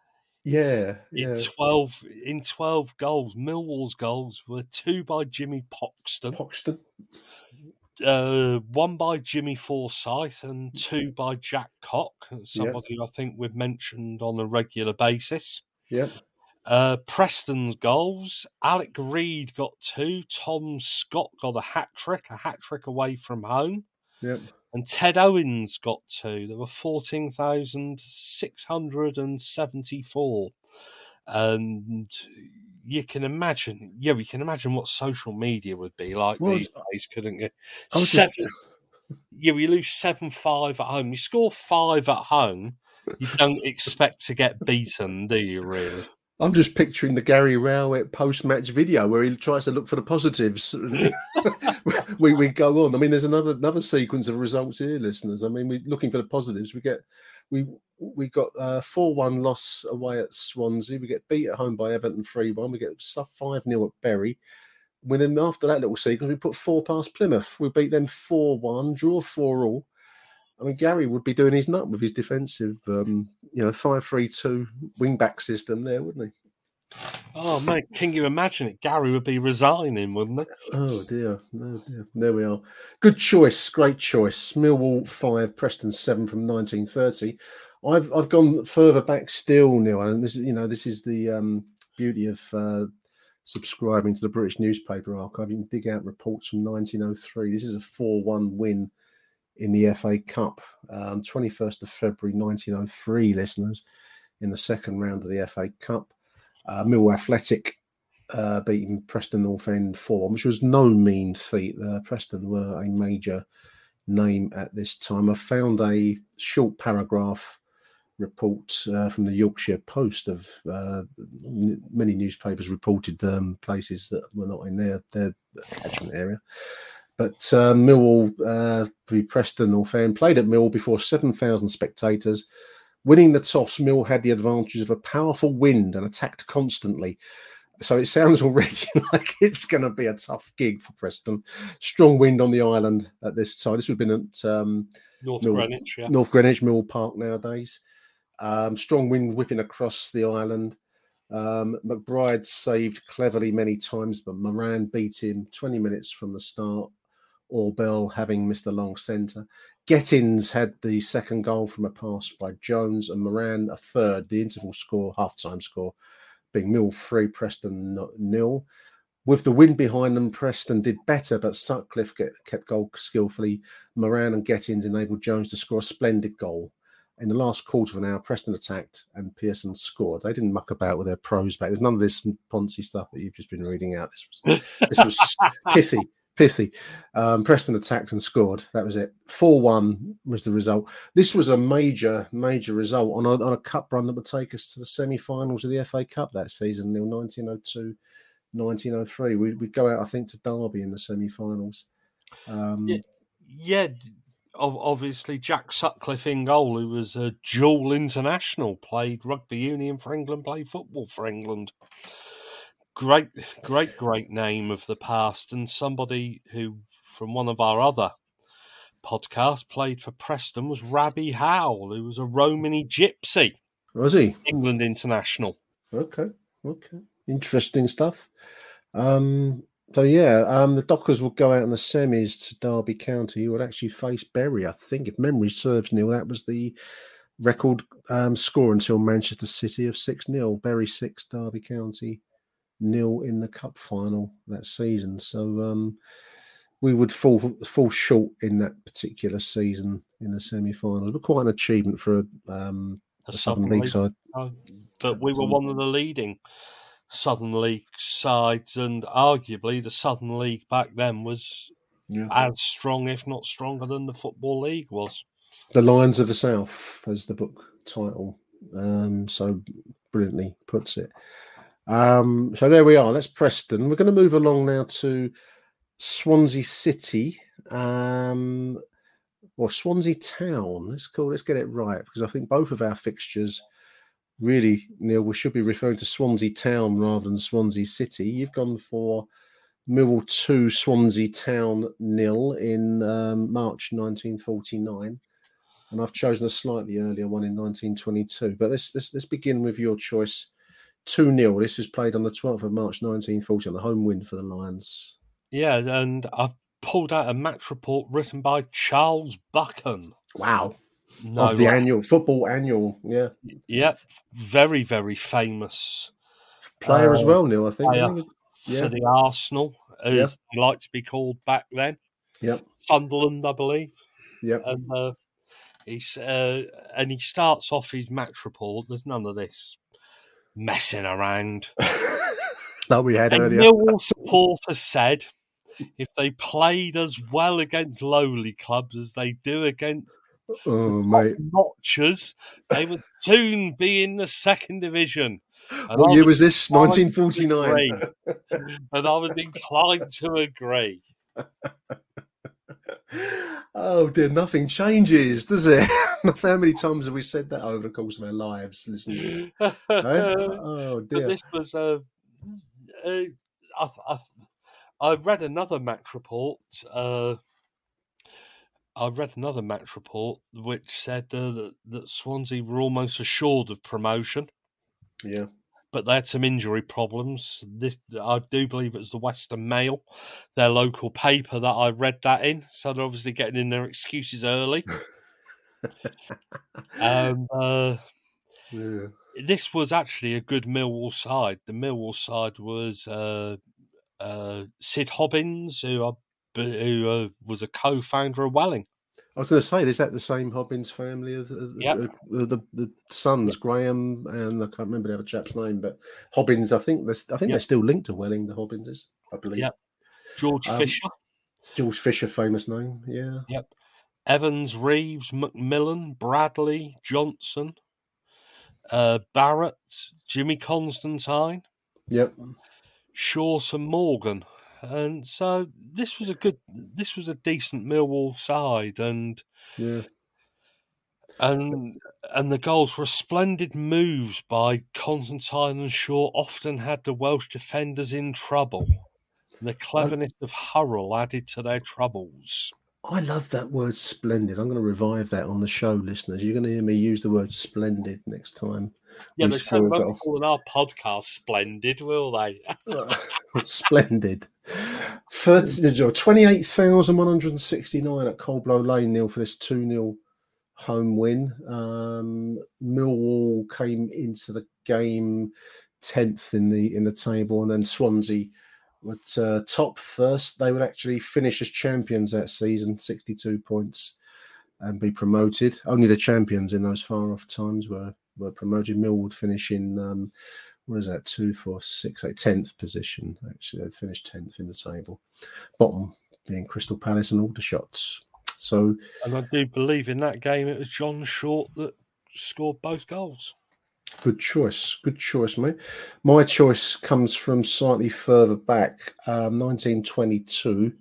Yeah, in yeah. twelve in twelve goals. Millwall's goals were two by Jimmy Poxton. Poxton. Uh, one by Jimmy Forsyth and two by Jack Cock, somebody yep. I think we've mentioned on a regular basis. Yeah. Uh, Preston's goals. Alec Reed got two. Tom Scott got a hat trick, a hat trick away from home. Yep. And Ted Owens got two. There were fourteen thousand six hundred seventy-four. And you can imagine, yeah, we can imagine what social media would be like well, these days, couldn't you? Seven, just... Yeah, we lose seven five at home. You score five at home, you don't expect to get beaten, do you, really? I'm just picturing the Gary Rowett post-match video where he tries to look for the positives. we we go on. I mean, there's another another sequence of results here, listeners. I mean, we're looking for the positives. We get... We we got a four one loss away at Swansea. We get beat at home by Everton three one. We get five nil at Bury. When then after that little sequence, we put four past Plymouth. We beat them four one, draw four all. I mean, Gary would be doing his nut with his defensive, um, you know, five three two wing-back system there, wouldn't he? Oh, mate, can you imagine it? Gary would be resigning, wouldn't he? Oh, dear. Oh, dear. There we are. Good choice. Great choice. Millwall five, Preston seven from nineteen thirty. I've I've gone further back still, Neil, and this is, you know, this is the um, beauty of uh, subscribing to the British newspaper archive. You can dig out reports from nineteen oh three. This is a four one win in the F A Cup, um, twenty-first of February nineteen oh three, listeners, in the second round of the F A Cup. Uh, Millwall Athletic uh, beating Preston North End four one, which was no mean feat. Uh, Preston were a major name at this time. I found a short paragraph report uh, from the Yorkshire Post of uh, n- many newspapers reported um, places that were not in their, their catchment area. But uh, Millwall uh, v Preston North End played at Millwall before seven thousand spectators. Winning the toss, Mill had the advantages of a powerful wind and attacked constantly. So it sounds already like it's going to be a tough gig for Preston. Strong wind on the island at this time. This would have been at um, North Mill, Greenwich, yeah. North Greenwich, Millwall Park nowadays. Um, strong wind whipping across the island. Um, McBride saved cleverly many times, but Moran beat him twenty minutes from the start. Orbell having missed a long centre. Gettins had the second goal from a pass by Jones and Moran a third. The interval score, half-time score, being Mill three, Preston nil. With the wind behind them, Preston did better, but Sutcliffe kept goal skillfully. Moran and Gettins enabled Jones to score a splendid goal. In the last quarter of an hour, Preston attacked and Pearson scored. They didn't muck about with their pros back. There's none of this Ponzi stuff that you've just been reading out. This was, this was pithy. Pithy. Um, Preston attacked and scored. That was it. four one was the result. This was a major, major result on a, on a cup run that would take us to the semi-finals of the F A Cup that season, Neil, nineteen oh two nineteen oh three. We, we'd go out, I think, to Derby in the semi-finals. Um, yeah, yeah, obviously Jack Sutcliffe in goal, who was a dual international, played rugby union for England, played football for England. Great, great, great name of the past, and somebody who, from one of our other podcasts, played for Preston was Rabbi Howell, who was a Romany gypsy. Was he? England international. Okay, okay. Interesting stuff. Um, so, yeah, um, the Dockers would go out in the semis to Derby County. You would actually face Bury, I think, if memory serves, Neil. That was the record um, score until Manchester City of six nil. Bury six, Derby County nil in the cup final that season. So um, we would fall fall short in that particular season in the semi-finals, but quite an achievement for a, um, a, a Southern League, League side. Uh, but we were one of the leading Southern League sides, and arguably the Southern League back then was yeah. as strong, if not stronger, than the Football League was. The Lions of the South, as the book title um, so brilliantly puts it. Um, so there we are. That's Preston. We're going to move along now to Swansea City, um, or Swansea Town. Let's call. Let's get it right, because I think both of our fixtures really, Neil, we should be referring to Swansea Town rather than Swansea City. You've gone for Millwall two, Swansea Town nil in um, March nineteen forty-nine, and I've chosen a slightly earlier one in nineteen twenty-two. But let's let's, let's begin with your choice. two nil. This was played on the twelfth of March nineteen forty on the home win for the Lions. Yeah, and I've pulled out a match report written by Charles Buchan. Wow. No, of the right. annual, football annual, yeah. Yeah, very, very famous player uh, as well, Neil, I think. Yeah. For the Arsenal, as yep. they like to be called back then. Yep. Sunderland, I believe. Yep. And, uh, he's, uh, and he starts off his match report. There's none of this messing around. That we had and earlier. Millwall supporters said if they played as well against lowly clubs as they do against oh, mate. notchers, they would soon be in the second division. And what I year was this? nineteen forty-nine. And I was inclined to agree. Oh dear, nothing changes, does it? How many times have we said that over the course of our lives, listeners? No? Oh dear. But this was a. Uh, I, I, I read another match report. Uh, I read another match report which said uh, that, that Swansea were almost assured of promotion. Yeah, but they had some injury problems. This, I do believe, it was the Western Mail, their local paper, that I read that in. So they're obviously getting in their excuses early. um, uh, yeah. This was actually a good Millwall side. The Millwall side was uh, uh, Sid Hobbins, who, I, who uh, was a co-founder of Welling. I was going to say, is that the same Hobbins family as, as yep. the, the the sons, Graham, and I can't remember the other chap's name, but Hobbins, I think they're, I think yep. they're still linked to Welling, the Hobbinses, I believe. Yep. George um, Fisher. George Fisher, famous name, yeah. Yep. Evans, Reeves, Macmillan, Bradley, Johnson. Uh, Barrett, Jimmy Constantine, yep, Shorts and Morgan, and so this was a good, this was a decent Millwall side, and yeah, and and the goals were splendid moves by Constantine and Shaw. Often had the Welsh defenders in trouble. And the cleverness I... of Hurrell added to their troubles. I love that word splendid. I'm going to revive that on the show, listeners. You're going to hear me use the word splendid next time. Yeah, but so won't call our podcast splendid, will they? Splendid. twenty-eight thousand one hundred sixty-nine at Cold Blow Lane, Neil, for this two nil home win. Um, Millwall came into the game tenth in the in the table, and then Swansea... But uh, top first, they would actually finish as champions that season, sixty-two points, and be promoted. Only the champions in those far-off times were, were promoted. Mill would finish in, um, what is that, two, four, six, eight, tenth position. Actually, they'd finish tenth in the table. Bottom being Crystal Palace and Aldershot. So, and I do believe in that game it was John Short that scored both goals. Good choice. Good choice, mate. My choice comes from slightly further back, um, nineteen twenty-two.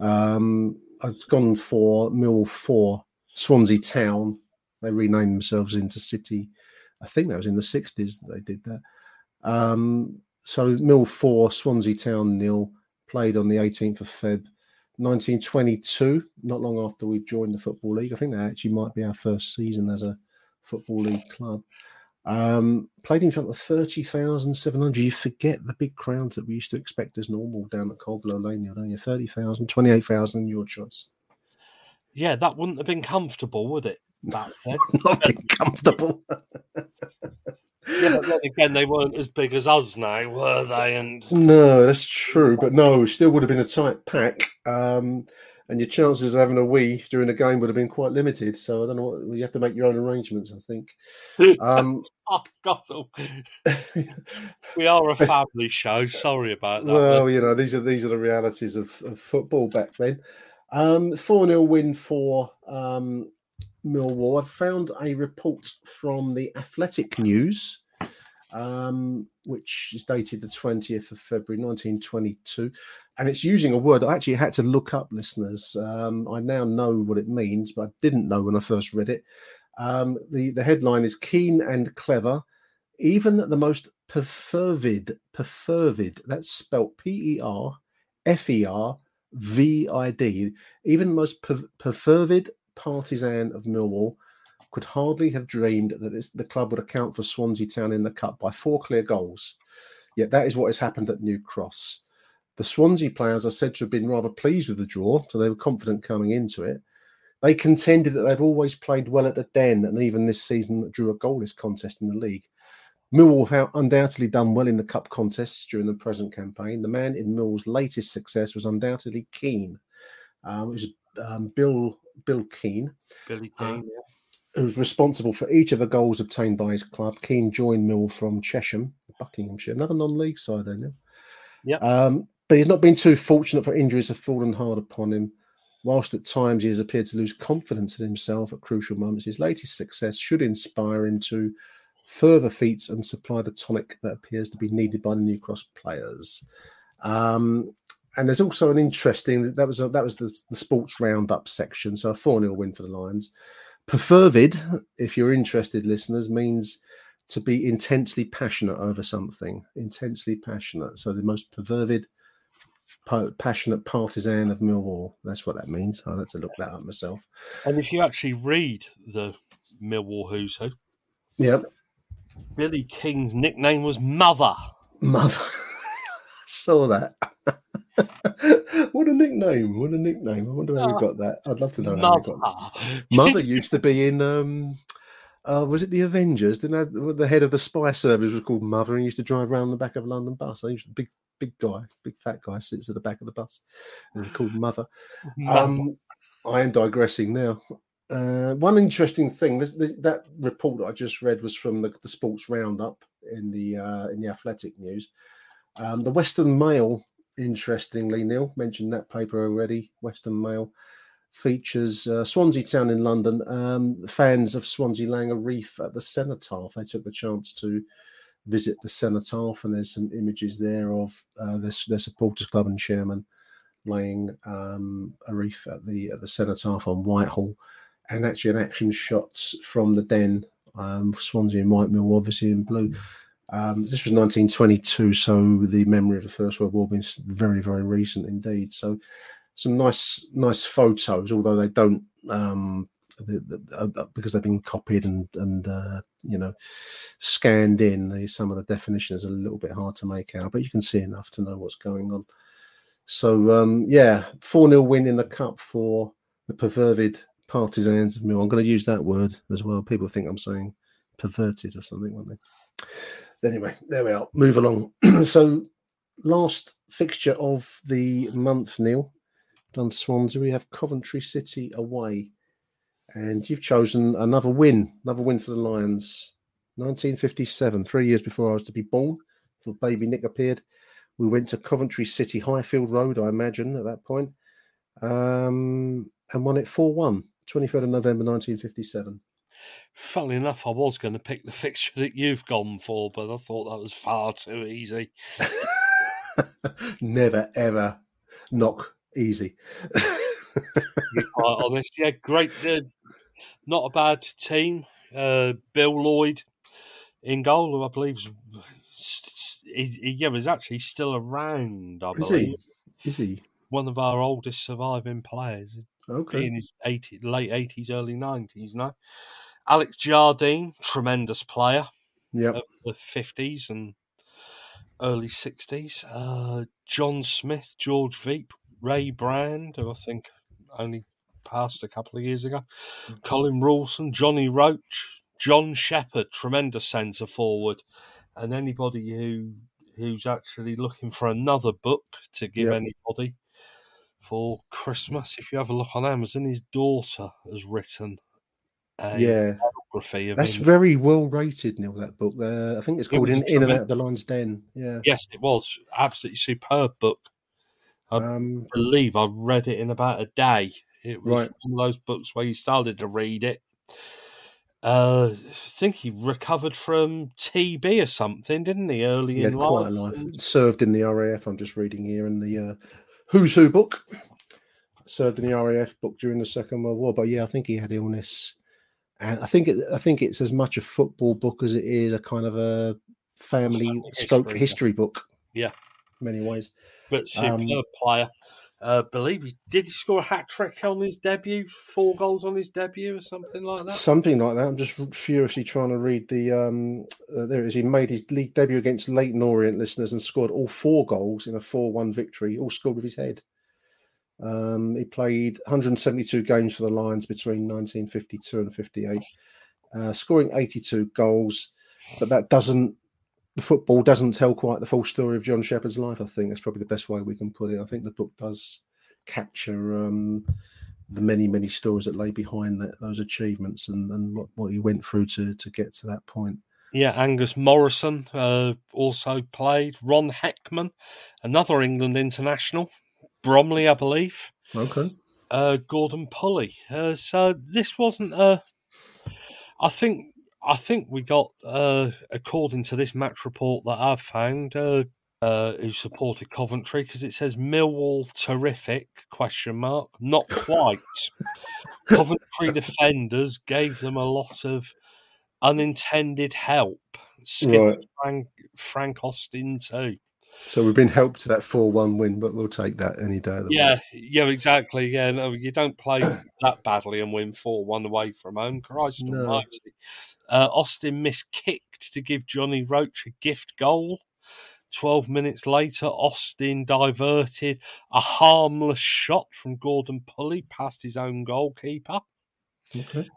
Um, I've gone for Millwall four, Swansea Town. They renamed themselves into City. I think that was in the sixties that they did that. Um, so Millwall four, Swansea Town nil, played on the eighteenth of February, nineteen twenty-two, not long after we joined the Football League. I think that actually might be our first season as a Football League club. Um, played in front of thirty thousand seven hundred. You forget the big crowds that we used to expect as normal down at Cold Blow Lane. You know, thirty thousand, twenty-eight thousand, your choice. Yeah, that wouldn't have been comfortable, would it? Back then? Not been comfortable. Yeah, but then again, they weren't as big as us now, were they? And no, that's true. But no, still would have been a tight pack. Um, and your chances of having a wee during the game would have been quite limited. So I don't know what, you have to make your own arrangements, I think. Um, oh, God. We are a family show. Sorry about that. Well, man. You know, these are these are the realities of, of football back then. Um, four nil win for um, Millwall. I found a report from the Athletic News, um, which is dated the twentieth of February, nineteen twenty-two. And it's using a word I actually had to look up, listeners. Um, I now know what it means, but I didn't know when I first read it. Um, the, the headline is keen and clever, even the most perfervid, perfervid, that's spelt P E R F E R V I D, even the most per- perfervid partisan of Millwall could hardly have dreamed that this, the club would account for Swansea Town in the cup by four clear goals. Yet that is what has happened at New Cross. The Swansea players are said to have been rather pleased with the draw, so they were confident coming into it. They contended that they've always played well at the Den, and even this season drew a goalless contest in the league. Millwall have undoubtedly done well in the cup contests during the present campaign. The man in Millwall's latest success was undoubtedly Keane. Um, it was um, Bill Bill Keane, Billy Keane, um, who's responsible for each of the goals obtained by his club. Keane joined Millwall from Chesham, Buckinghamshire, another non-league side, I know. Yeah. Um, but he's not been too fortunate, for injuries have fallen hard upon him. Whilst at times he has appeared to lose confidence in himself at crucial moments, his latest success should inspire him to further feats and supply the tonic that appears to be needed by the New Cross players. Um, and there's also an interesting, that was a, that was the, the sports roundup section, so a four nil win for the Lions. Perfervid, if you're interested, listeners, means to be intensely passionate over something. Intensely passionate. So the most perfervid, passionate partisan of Millwall. That's what that means. I'll have to look that up myself. And if you actually read the Millwall Who's Who, yep, Billy King's nickname was Mother. Mother. Saw that. What a nickname. What a nickname. I wonder how uh, we got that. I'd love to know how we got that. Mother used to be in, um, uh, was it the Avengers? Didn't they, the head of the spy service was called Mother, and he used to drive around the back of a London bus. He was a big, big guy, big fat guy, sits at the back of the bus and he's called Mother. Um, I am digressing now. Uh, one interesting thing, this, this, that report that I just read was from the, the sports roundup in the uh, in the Athletic News. Um, the Western Mail, interestingly, Neil mentioned that paper already. Western Mail features uh, Swansea Town in London. Um, fans of Swansea laying a wreath at the Cenotaph. They took the chance to visit the Cenotaph, and there's some images there of uh, their, their supporters club and chairman laying um, a wreath at the at the Cenotaph on Whitehall. And actually, an action shots from the Den, um, Swansea and white, Mill, obviously in blue. Um, this was nineteen twenty-two, so the memory of the First World War being very, very recent indeed. So, some nice, nice photos, although they don't, um, the, the, uh, because they've been copied and and uh, you know, scanned in. The, some of the definitions are a little bit hard to make out, but you can see enough to know what's going on. So, um, yeah, four nil win in the cup for the perfervid partisans of Mill. I'm going to use that word as well. People think I'm saying perverted or something, won't they? Anyway, there we are. Move along. So, last fixture of the month, Neil. Done Swansea. We have Coventry City away. And you've chosen another win. Another win for the Lions. nineteen fifty-seven, three years before I was to be born, before baby Nick appeared. We went to Coventry City, Highfield Road, I imagine, at that point. Um, and won it four one. twenty-third of November, nineteen fifty-seven. Funnily enough, I was going to pick the fixture that you've gone for, but I thought that was far too easy. Never, ever knock easy. You're quite honest. Yeah, great. Uh, not a bad team. Uh, Bill Lloyd in goal, who I believe is, he, he, yeah, is actually still around, I believe. Is he? Is he? One of our oldest surviving players. Okay. In his eighties, late eighties, early nineties now. Alex Jardine, tremendous player. Yeah. Of the fifties and early sixties. Uh, John Smith, George Veep, Ray Brand, who I think only passed a couple of years ago. Mm-hmm. Colin Rawson, Johnny Roach, John Shepherd, tremendous centre forward. And anybody who who's actually looking for another book to give yep. anybody for Christmas, if you have a look on Amazon, his daughter has written a yeah. biography of That's him. Very well rated, Neil, that book. Uh, I think it's called it In, In and Out of the Lion's Den. Yeah. Yes, it was. Absolutely superb book. I um, believe I read it in about a day. It was right. one of those books where you started to read it. Uh, I think he recovered from T B or something, didn't he, early yeah, in life? quite a life. Served in the R A F, I'm just reading here, in the... Uh, Who's Who book, served in the R A F book during the Second World War. But yeah, I think he had illness, and I think it, I think it's as much a football book as it is a kind of a family stroke history book. Yeah, in many ways. But superb um, player, Uh, believe he did he score a hat trick on his debut, four goals on his debut, or something like that. Something like that. I'm just furiously trying to read the. Um, uh, there it is. He made his league debut against Leighton Orient, listeners, and scored all four goals in a four one victory. All scored with his head. Um, he played one hundred seventy-two games for the Lions between nineteen fifty-two and fifty-eight, uh, scoring eighty-two goals. But that doesn't. The football doesn't tell quite the full story of John Shepherd's life, I think. That's probably the best way we can put it. I think the book does capture um, the many, many stories that lay behind that, those achievements and, and what, what he went through to, to get to that point. Yeah, Angus Morrison uh, also played. Ron Heckman, another England international. Bromley, I believe. Okay. Uh, Gordon Pulley. Uh, so this wasn't a... I think... I think we got, uh, according to this match report that I've found, uh, uh, who supported Coventry, because it says Millwall terrific, question mark. Not quite. Coventry defenders gave them a lot of unintended help. Skip right. Frank, Frank Austin too. So we've been helped to that four one win, but we'll take that any day of the yeah, week. Yeah, exactly. Yeah, no, you don't play that badly and win four one away from home. Christ no. almighty. Uh, Austin miskicked to give Johnny Roach a gift goal. twelve minutes later, Austin diverted a harmless shot from Gordon Pulley past his own goalkeeper. Okay.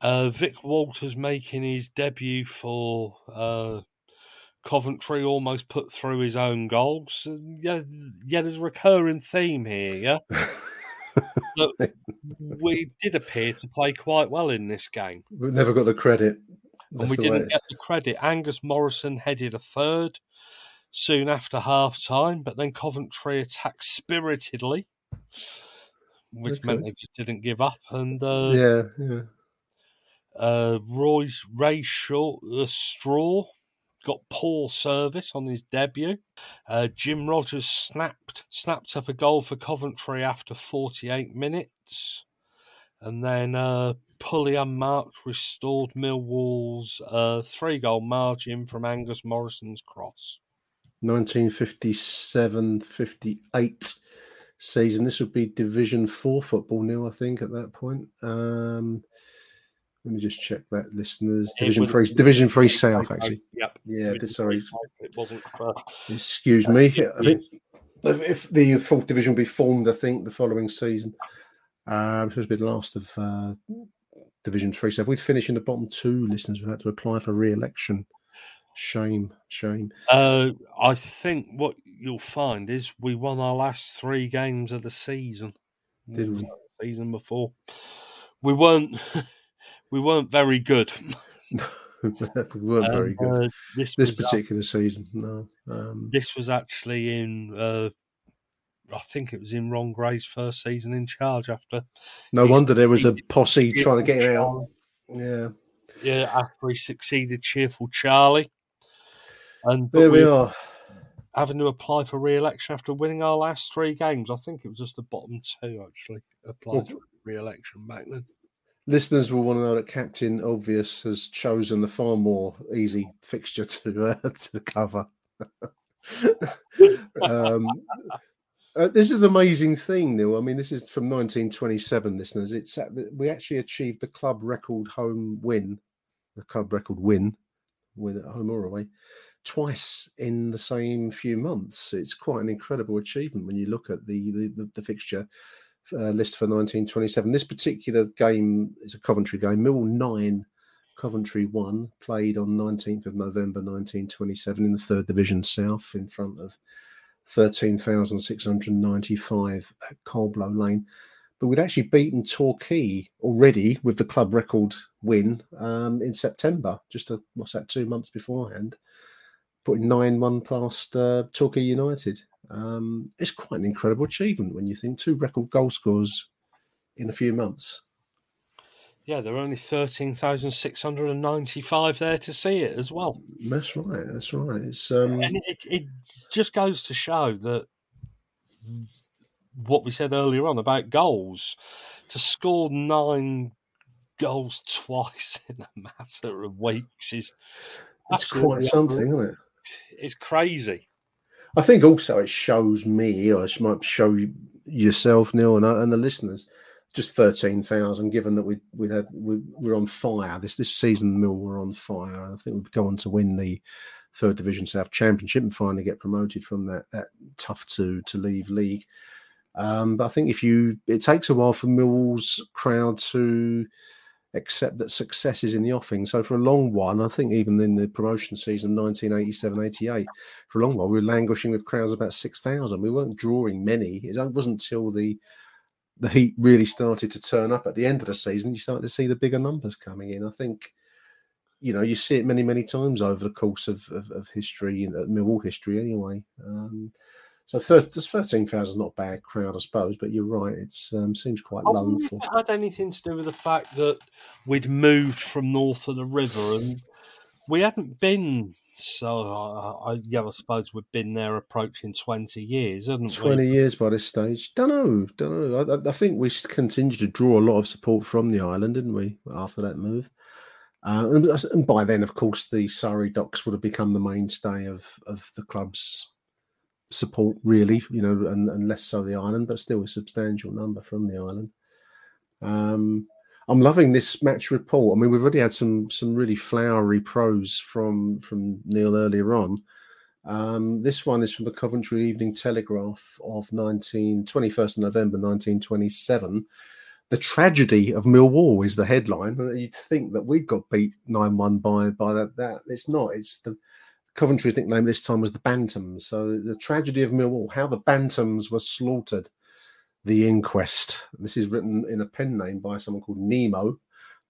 Uh, Vic Walters making his debut for... Uh, Coventry almost put through his own goals. Yeah, yeah, there's a recurring theme here, yeah? But we did appear to play quite well in this game. We never got the credit. That's and we didn't get the credit. Angus Morrison headed a third soon after half-time, but then Coventry attacked spiritedly, which okay. meant they just didn't give up. And uh, yeah, yeah. Uh, Roy, Ray Shaw, uh, Straw... got poor service on his debut. Uh, Jim Rogers snapped snapped up a goal for Coventry after forty-eight minutes. And then uh, Pulley unmarked restored Millwall's uh, three-goal margin from Angus Morrison's cross. nineteen fifty-seven fifty-eight season. This would be Division four football, Neil, I think, at that point. Um Let me just check that, listeners. Division three, Division three South, actually. Yep. Yeah, Division sorry. South, it wasn't. Uh, Excuse uh, me. I think if the fourth division be formed, I think the following season, um, it was the last of uh, Division three. So if we'd finish in the bottom two, listeners, we'd have to apply for re-election. Shame, shame. Uh, I think what you'll find is we won our last three games of the season. Did we? The season before, we weren't. We weren't very good. No, we weren't um, very good uh, this, this particular a, season. No, um, this was actually in, uh, I think it was in Ron Gray's first season in charge. After no wonder there was a posse trying to get him out. Yeah, yeah. After he succeeded Cheerful Charlie, and there we are, having to apply for re-election after winning our last three games. I think it was just the bottom two actually applied for re-election back then. Listeners will want to know that Captain Obvious has chosen the far more easy fixture to uh, to cover. um, uh, this is an amazing thing, Neil. I mean, this is from nineteen twenty-seven, listeners. It's at the, we actually achieved the club record home win, the club record win, win at home or away, twice in the same few months. It's quite an incredible achievement when you look at the the, the, the fixture. Uh, list for nineteen twenty-seven. This particular game is a Coventry game. Mill nine, Coventry one, played on nineteenth of November nineteen twenty-seven in the third Division South in front of thirteen thousand six hundred ninety-five at Cold Blow Lane. But we'd actually beaten Torquay already with the club record win um, in September, just a, what's that, two months beforehand, putting nine one past uh, Torquay United. Um, it's quite an incredible achievement when you think two record goal scorers in a few months. Yeah, there are only thirteen thousand six hundred ninety-five there to see it as well. That's right, that's right. It's, um... And it, it just goes to show that what we said earlier on about goals, to score nine goals twice in a matter of weeks is... That's quite something, isn't it? It's crazy. I think also it shows me, or it might show you, yourself, Neil, and, and the listeners. Just thirteen thousand, given that we we had we we're on fire this this season. Mill were on fire. I think we'd go on to win the Third Division South Championship and finally get promoted from that, that tough to to leave league. Um, but I think if you, it takes a while for Mill's crowd to accept that success is in the offing. So for a long one, I think even in the promotion season nineteen eighty-seven eighty-eight, for a long while we were languishing with crowds about six thousand. We weren't drawing many. It wasn't until the the heat really started to turn up at the end of the season, you started to see the bigger numbers coming in. I think, you know, you see it many, many times over the course of, of, of history, you know, Millwall history anyway. Um, so thirteen thousand is not a bad crowd, I suppose, but you're right. It um, seems quite low. For... It had anything to do with the fact that we'd moved from north of the river and we hadn't been... So, I, I, yeah, I suppose we've been there approaching twenty years, haven't we? twenty years by this stage. Don't know, don't know. I, I think we continued to draw a lot of support from the island, didn't we, after that move? Uh, and, and by then, of course, the Surrey Docks would have become the mainstay of, of the club's support, really, you know, and, and less so the island, but still a substantial number from the island. Um I'm loving this match report. I mean, we've already had some some really flowery prose from, from Neil earlier on. Um, this one is from the Coventry Evening Telegraph of twenty-first of November nineteen twenty-seven. The tragedy of Millwall is the headline. You'd think that we got beat nine one by by that. that. It's not. It's the Coventry's nickname this time was the Bantams. So the tragedy of Millwall, how the Bantams were slaughtered. The Inquest. This is written in a pen name by someone called Nemo,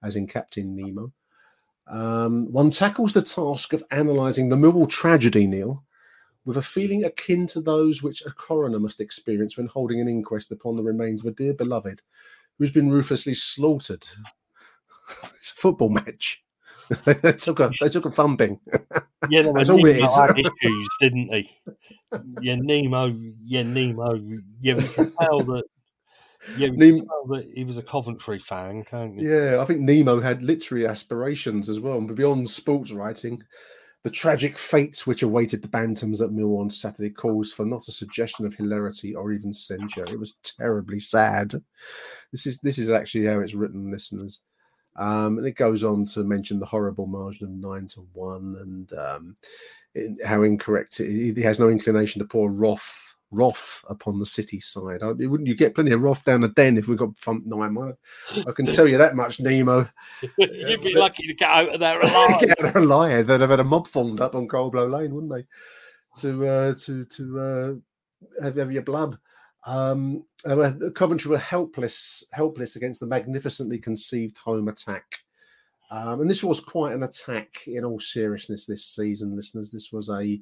as in Captain Nemo. Um, one tackles the task of analysing the Millwall tragedy, Neil, with a feeling akin to those which a coroner must experience when holding an inquest upon the remains of a dear beloved who's been ruthlessly slaughtered. It's a football match. they, they took a they took a thumping. Yeah, Nemo had issues, didn't he? Yeah, Nemo. Yeah, Nemo. Yeah, we can tell that. Yeah, we Nemo, can tell that he was a Coventry fan, can't you? Yeah, I think Nemo had literary aspirations as well, and beyond sports writing. The tragic fates which awaited the Bantams at Mill on Saturday calls for not a suggestion of hilarity or even censure. It was terribly sad. This is this is actually how it's written, listeners. Um, and it goes on to mention the horrible margin of nine to one and um, it, how incorrect it, he has no inclination to pour wrath, wrath upon the city side. I, it wouldn't you get plenty of wrath down the den if we got thumped nine one? I can tell you that much, Nemo. You'd be uh, lucky to get out of there alive. Get out of there alive. They'd have had a mob formed up on Cold Blow Lane, wouldn't they? To uh, to to uh, have, have your blood. Um, Coventry were helpless, helpless against the magnificently conceived home attack. Um, and this was quite an attack in all seriousness this season, listeners. This was a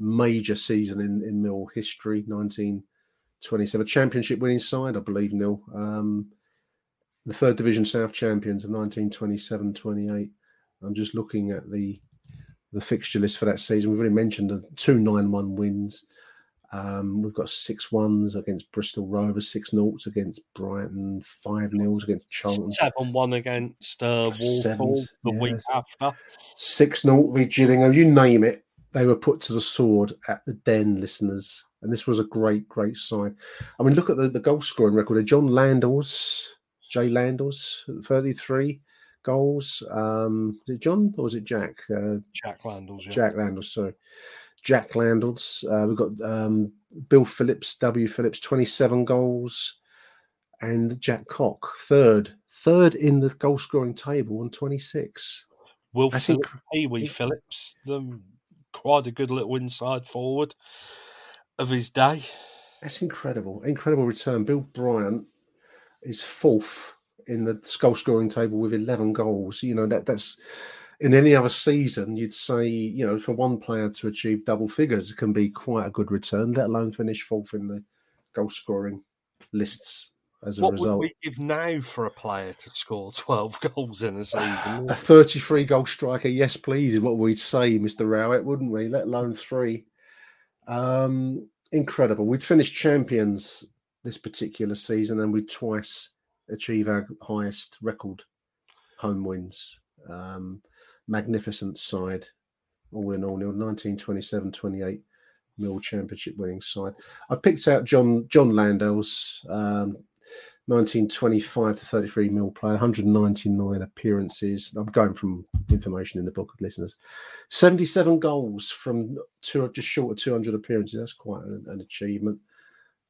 major season in, in Mill history, nineteen twenty-seven. Championship winning side, I believe, Neil. Um, the Third Division South Champions of nineteen twenty-seven twenty-eight. I'm just looking at the, the fixture list for that season. We've already mentioned the two nine one wins. Um, we've got six ones against Bristol Rovers, six noughts against Brighton, five nils against Charlton, seven one against uh, Walpole the yeah. week after, six nought v Gillingham. You name it, they were put to the sword at the Den, listeners. And this was a great, great side. I mean, look at the, the goal scoring record. John Landors, Jay Landors, thirty-three goals. Um, is it John or is it Jack? Uh, Jack Landors. Yeah. Jack Landors. Sorry. Jack Landals. Uh, we've got um, Bill Phillips, W. Phillips, twenty-seven goals. And Jack Cock, third. Third in the goal-scoring table on twenty-six. Will Phillips, Pee-wee Phillips, um, quite a good little inside forward of his day. That's incredible. Incredible return. Bill Bryant is fourth in the goal-scoring table with eleven goals. You know, that that's... In any other season, you'd say, you know, for one player to achieve double figures can be quite a good return, let alone finish fourth in the goal-scoring lists as a what result. What would we give now for a player to score twelve goals in a season? A thirty-three-goal striker, yes, please, is what we'd say, Mister Rowett, wouldn't we? Let alone three. Um, incredible. We'd finished champions this particular season and we'd twice achieve our highest record home wins. Um Magnificent side, all in all, Neil. nineteen twenty-seven twenty-eight Mill Championship winning side. I've picked out John John Landell's um, nineteen twenty-five to thirty-three Mill player, one hundred ninety-nine appearances. I'm going from information in the book of listeners. seventy-seven goals from two, just short of two hundred appearances. That's quite an, an achievement.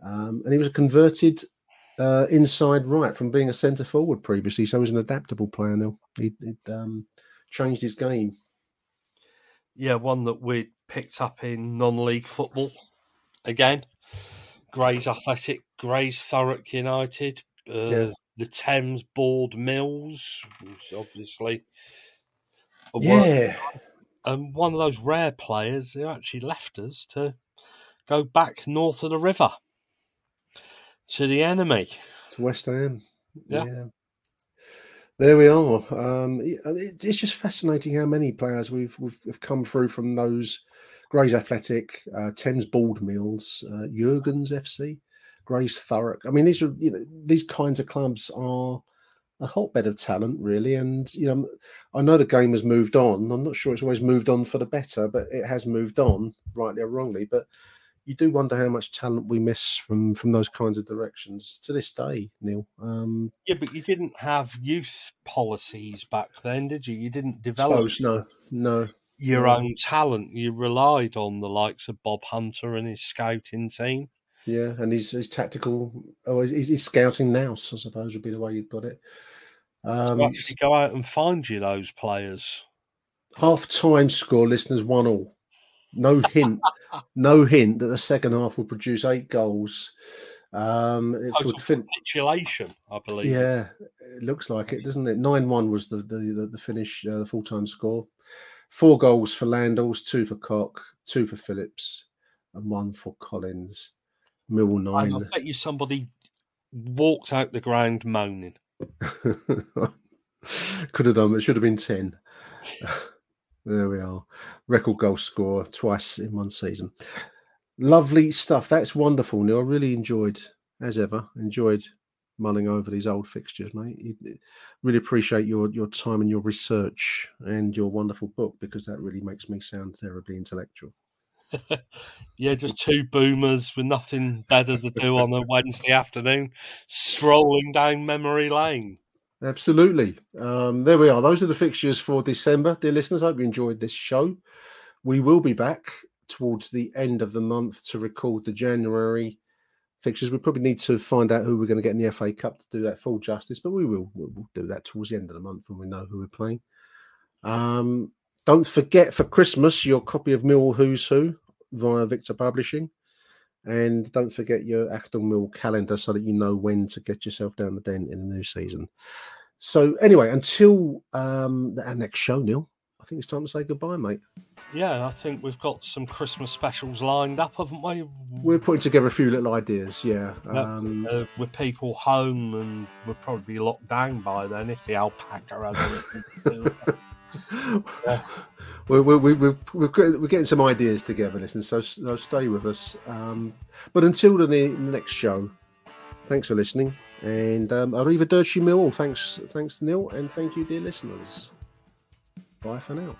Um, and he was a converted uh, inside right from being a centre forward previously, so he was an adaptable player. Now he um, changed his game. Yeah, one that we picked up in non-league football again. Grays Athletic, Grays Thurrock United, uh, yeah. the Thames Board Mills, which obviously, yeah, and one of those rare players who actually left us to go back north of the river to the enemy. It's West Ham. Yeah. yeah. There we are. Um, it, it's just fascinating how many players we've we've, we've come through from those Grays Athletic, uh, Thames Bald Mills, uh, Jurgens F C, Grays Thurrock. I mean, these are you know these kinds of clubs are a hotbed of talent, really. And you know, I know the game has moved on. I'm not sure it's always moved on for the better, but it has moved on, rightly or wrongly. But you do wonder how much talent we miss from, from those kinds of directions to this day, Neil. Um, yeah, but you didn't have youth policies back then, did you? You didn't develop no, no, your no. own talent. You relied on the likes of Bob Hunter and his scouting team. Yeah, and his, his tactical, oh, his, his scouting now, I suppose, would be the way you'd put it. Um, so actually go out and find you those players. Half-time score, listeners, one all. No hint, no hint that the second half will produce eight goals. Um, it Total fin- capitulation, I believe. Yeah, it looks like it, doesn't it? nine one was the the, the finish, uh, the full-time score. Four goals for Landals, two for Cock, two for Phillips, and one for Collins. Mill nine. And I bet you somebody walked out the ground moaning. Could have done, but it should have been ten. There we are. Record goal scorer twice in one season. Lovely stuff. That's wonderful, Neil. I really enjoyed, as ever, enjoyed mulling over these old fixtures, mate. Really appreciate your, your time and your research and your wonderful book, because that really makes me sound terribly intellectual. Yeah, just two boomers with nothing better to do on a Wednesday afternoon, strolling down memory lane. Absolutely. Um, there we are. Those are the fixtures for December. Dear listeners, I hope you enjoyed this show. We will be back towards the end of the month to record the January fixtures. We probably need to find out who we're going to get in the F A Cup to do that full justice, but we will we'll do that towards the end of the month when we know who we're playing. Um, don't forget for Christmas, your copy of Mill Who's Who via Victor Publishing. And don't forget your Achtung Mill calendar so that you know when to get yourself down the den in the new season. So anyway, until um, our next show, Neil, I think it's time to say goodbye, mate. Yeah, I think we've got some Christmas specials lined up, haven't we? We're putting together a few little ideas, yeah. yeah um, uh, with people home, and we'll probably be locked down by then if the alpaca has anything to do. Yeah. We're, we're, we're, we're getting some ideas together, listeners, so, so stay with us. Um, but until the, the next show, thanks for listening. And um, Arriva Dirty Mill, thanks, thanks Neil, and thank you, dear listeners. Bye for now.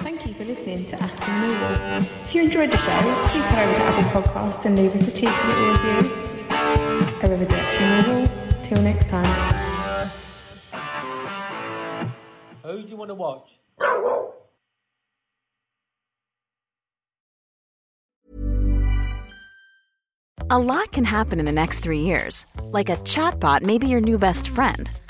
Thank you for listening to Achtung Mill. If you enjoyed the show, please follow us at Apple Podcasts and leave us a cheeky little review. Arriva Dirty Mill, till next time. Who do you want to watch? A lot can happen in the next three years. Like a chatbot may be your new best friend.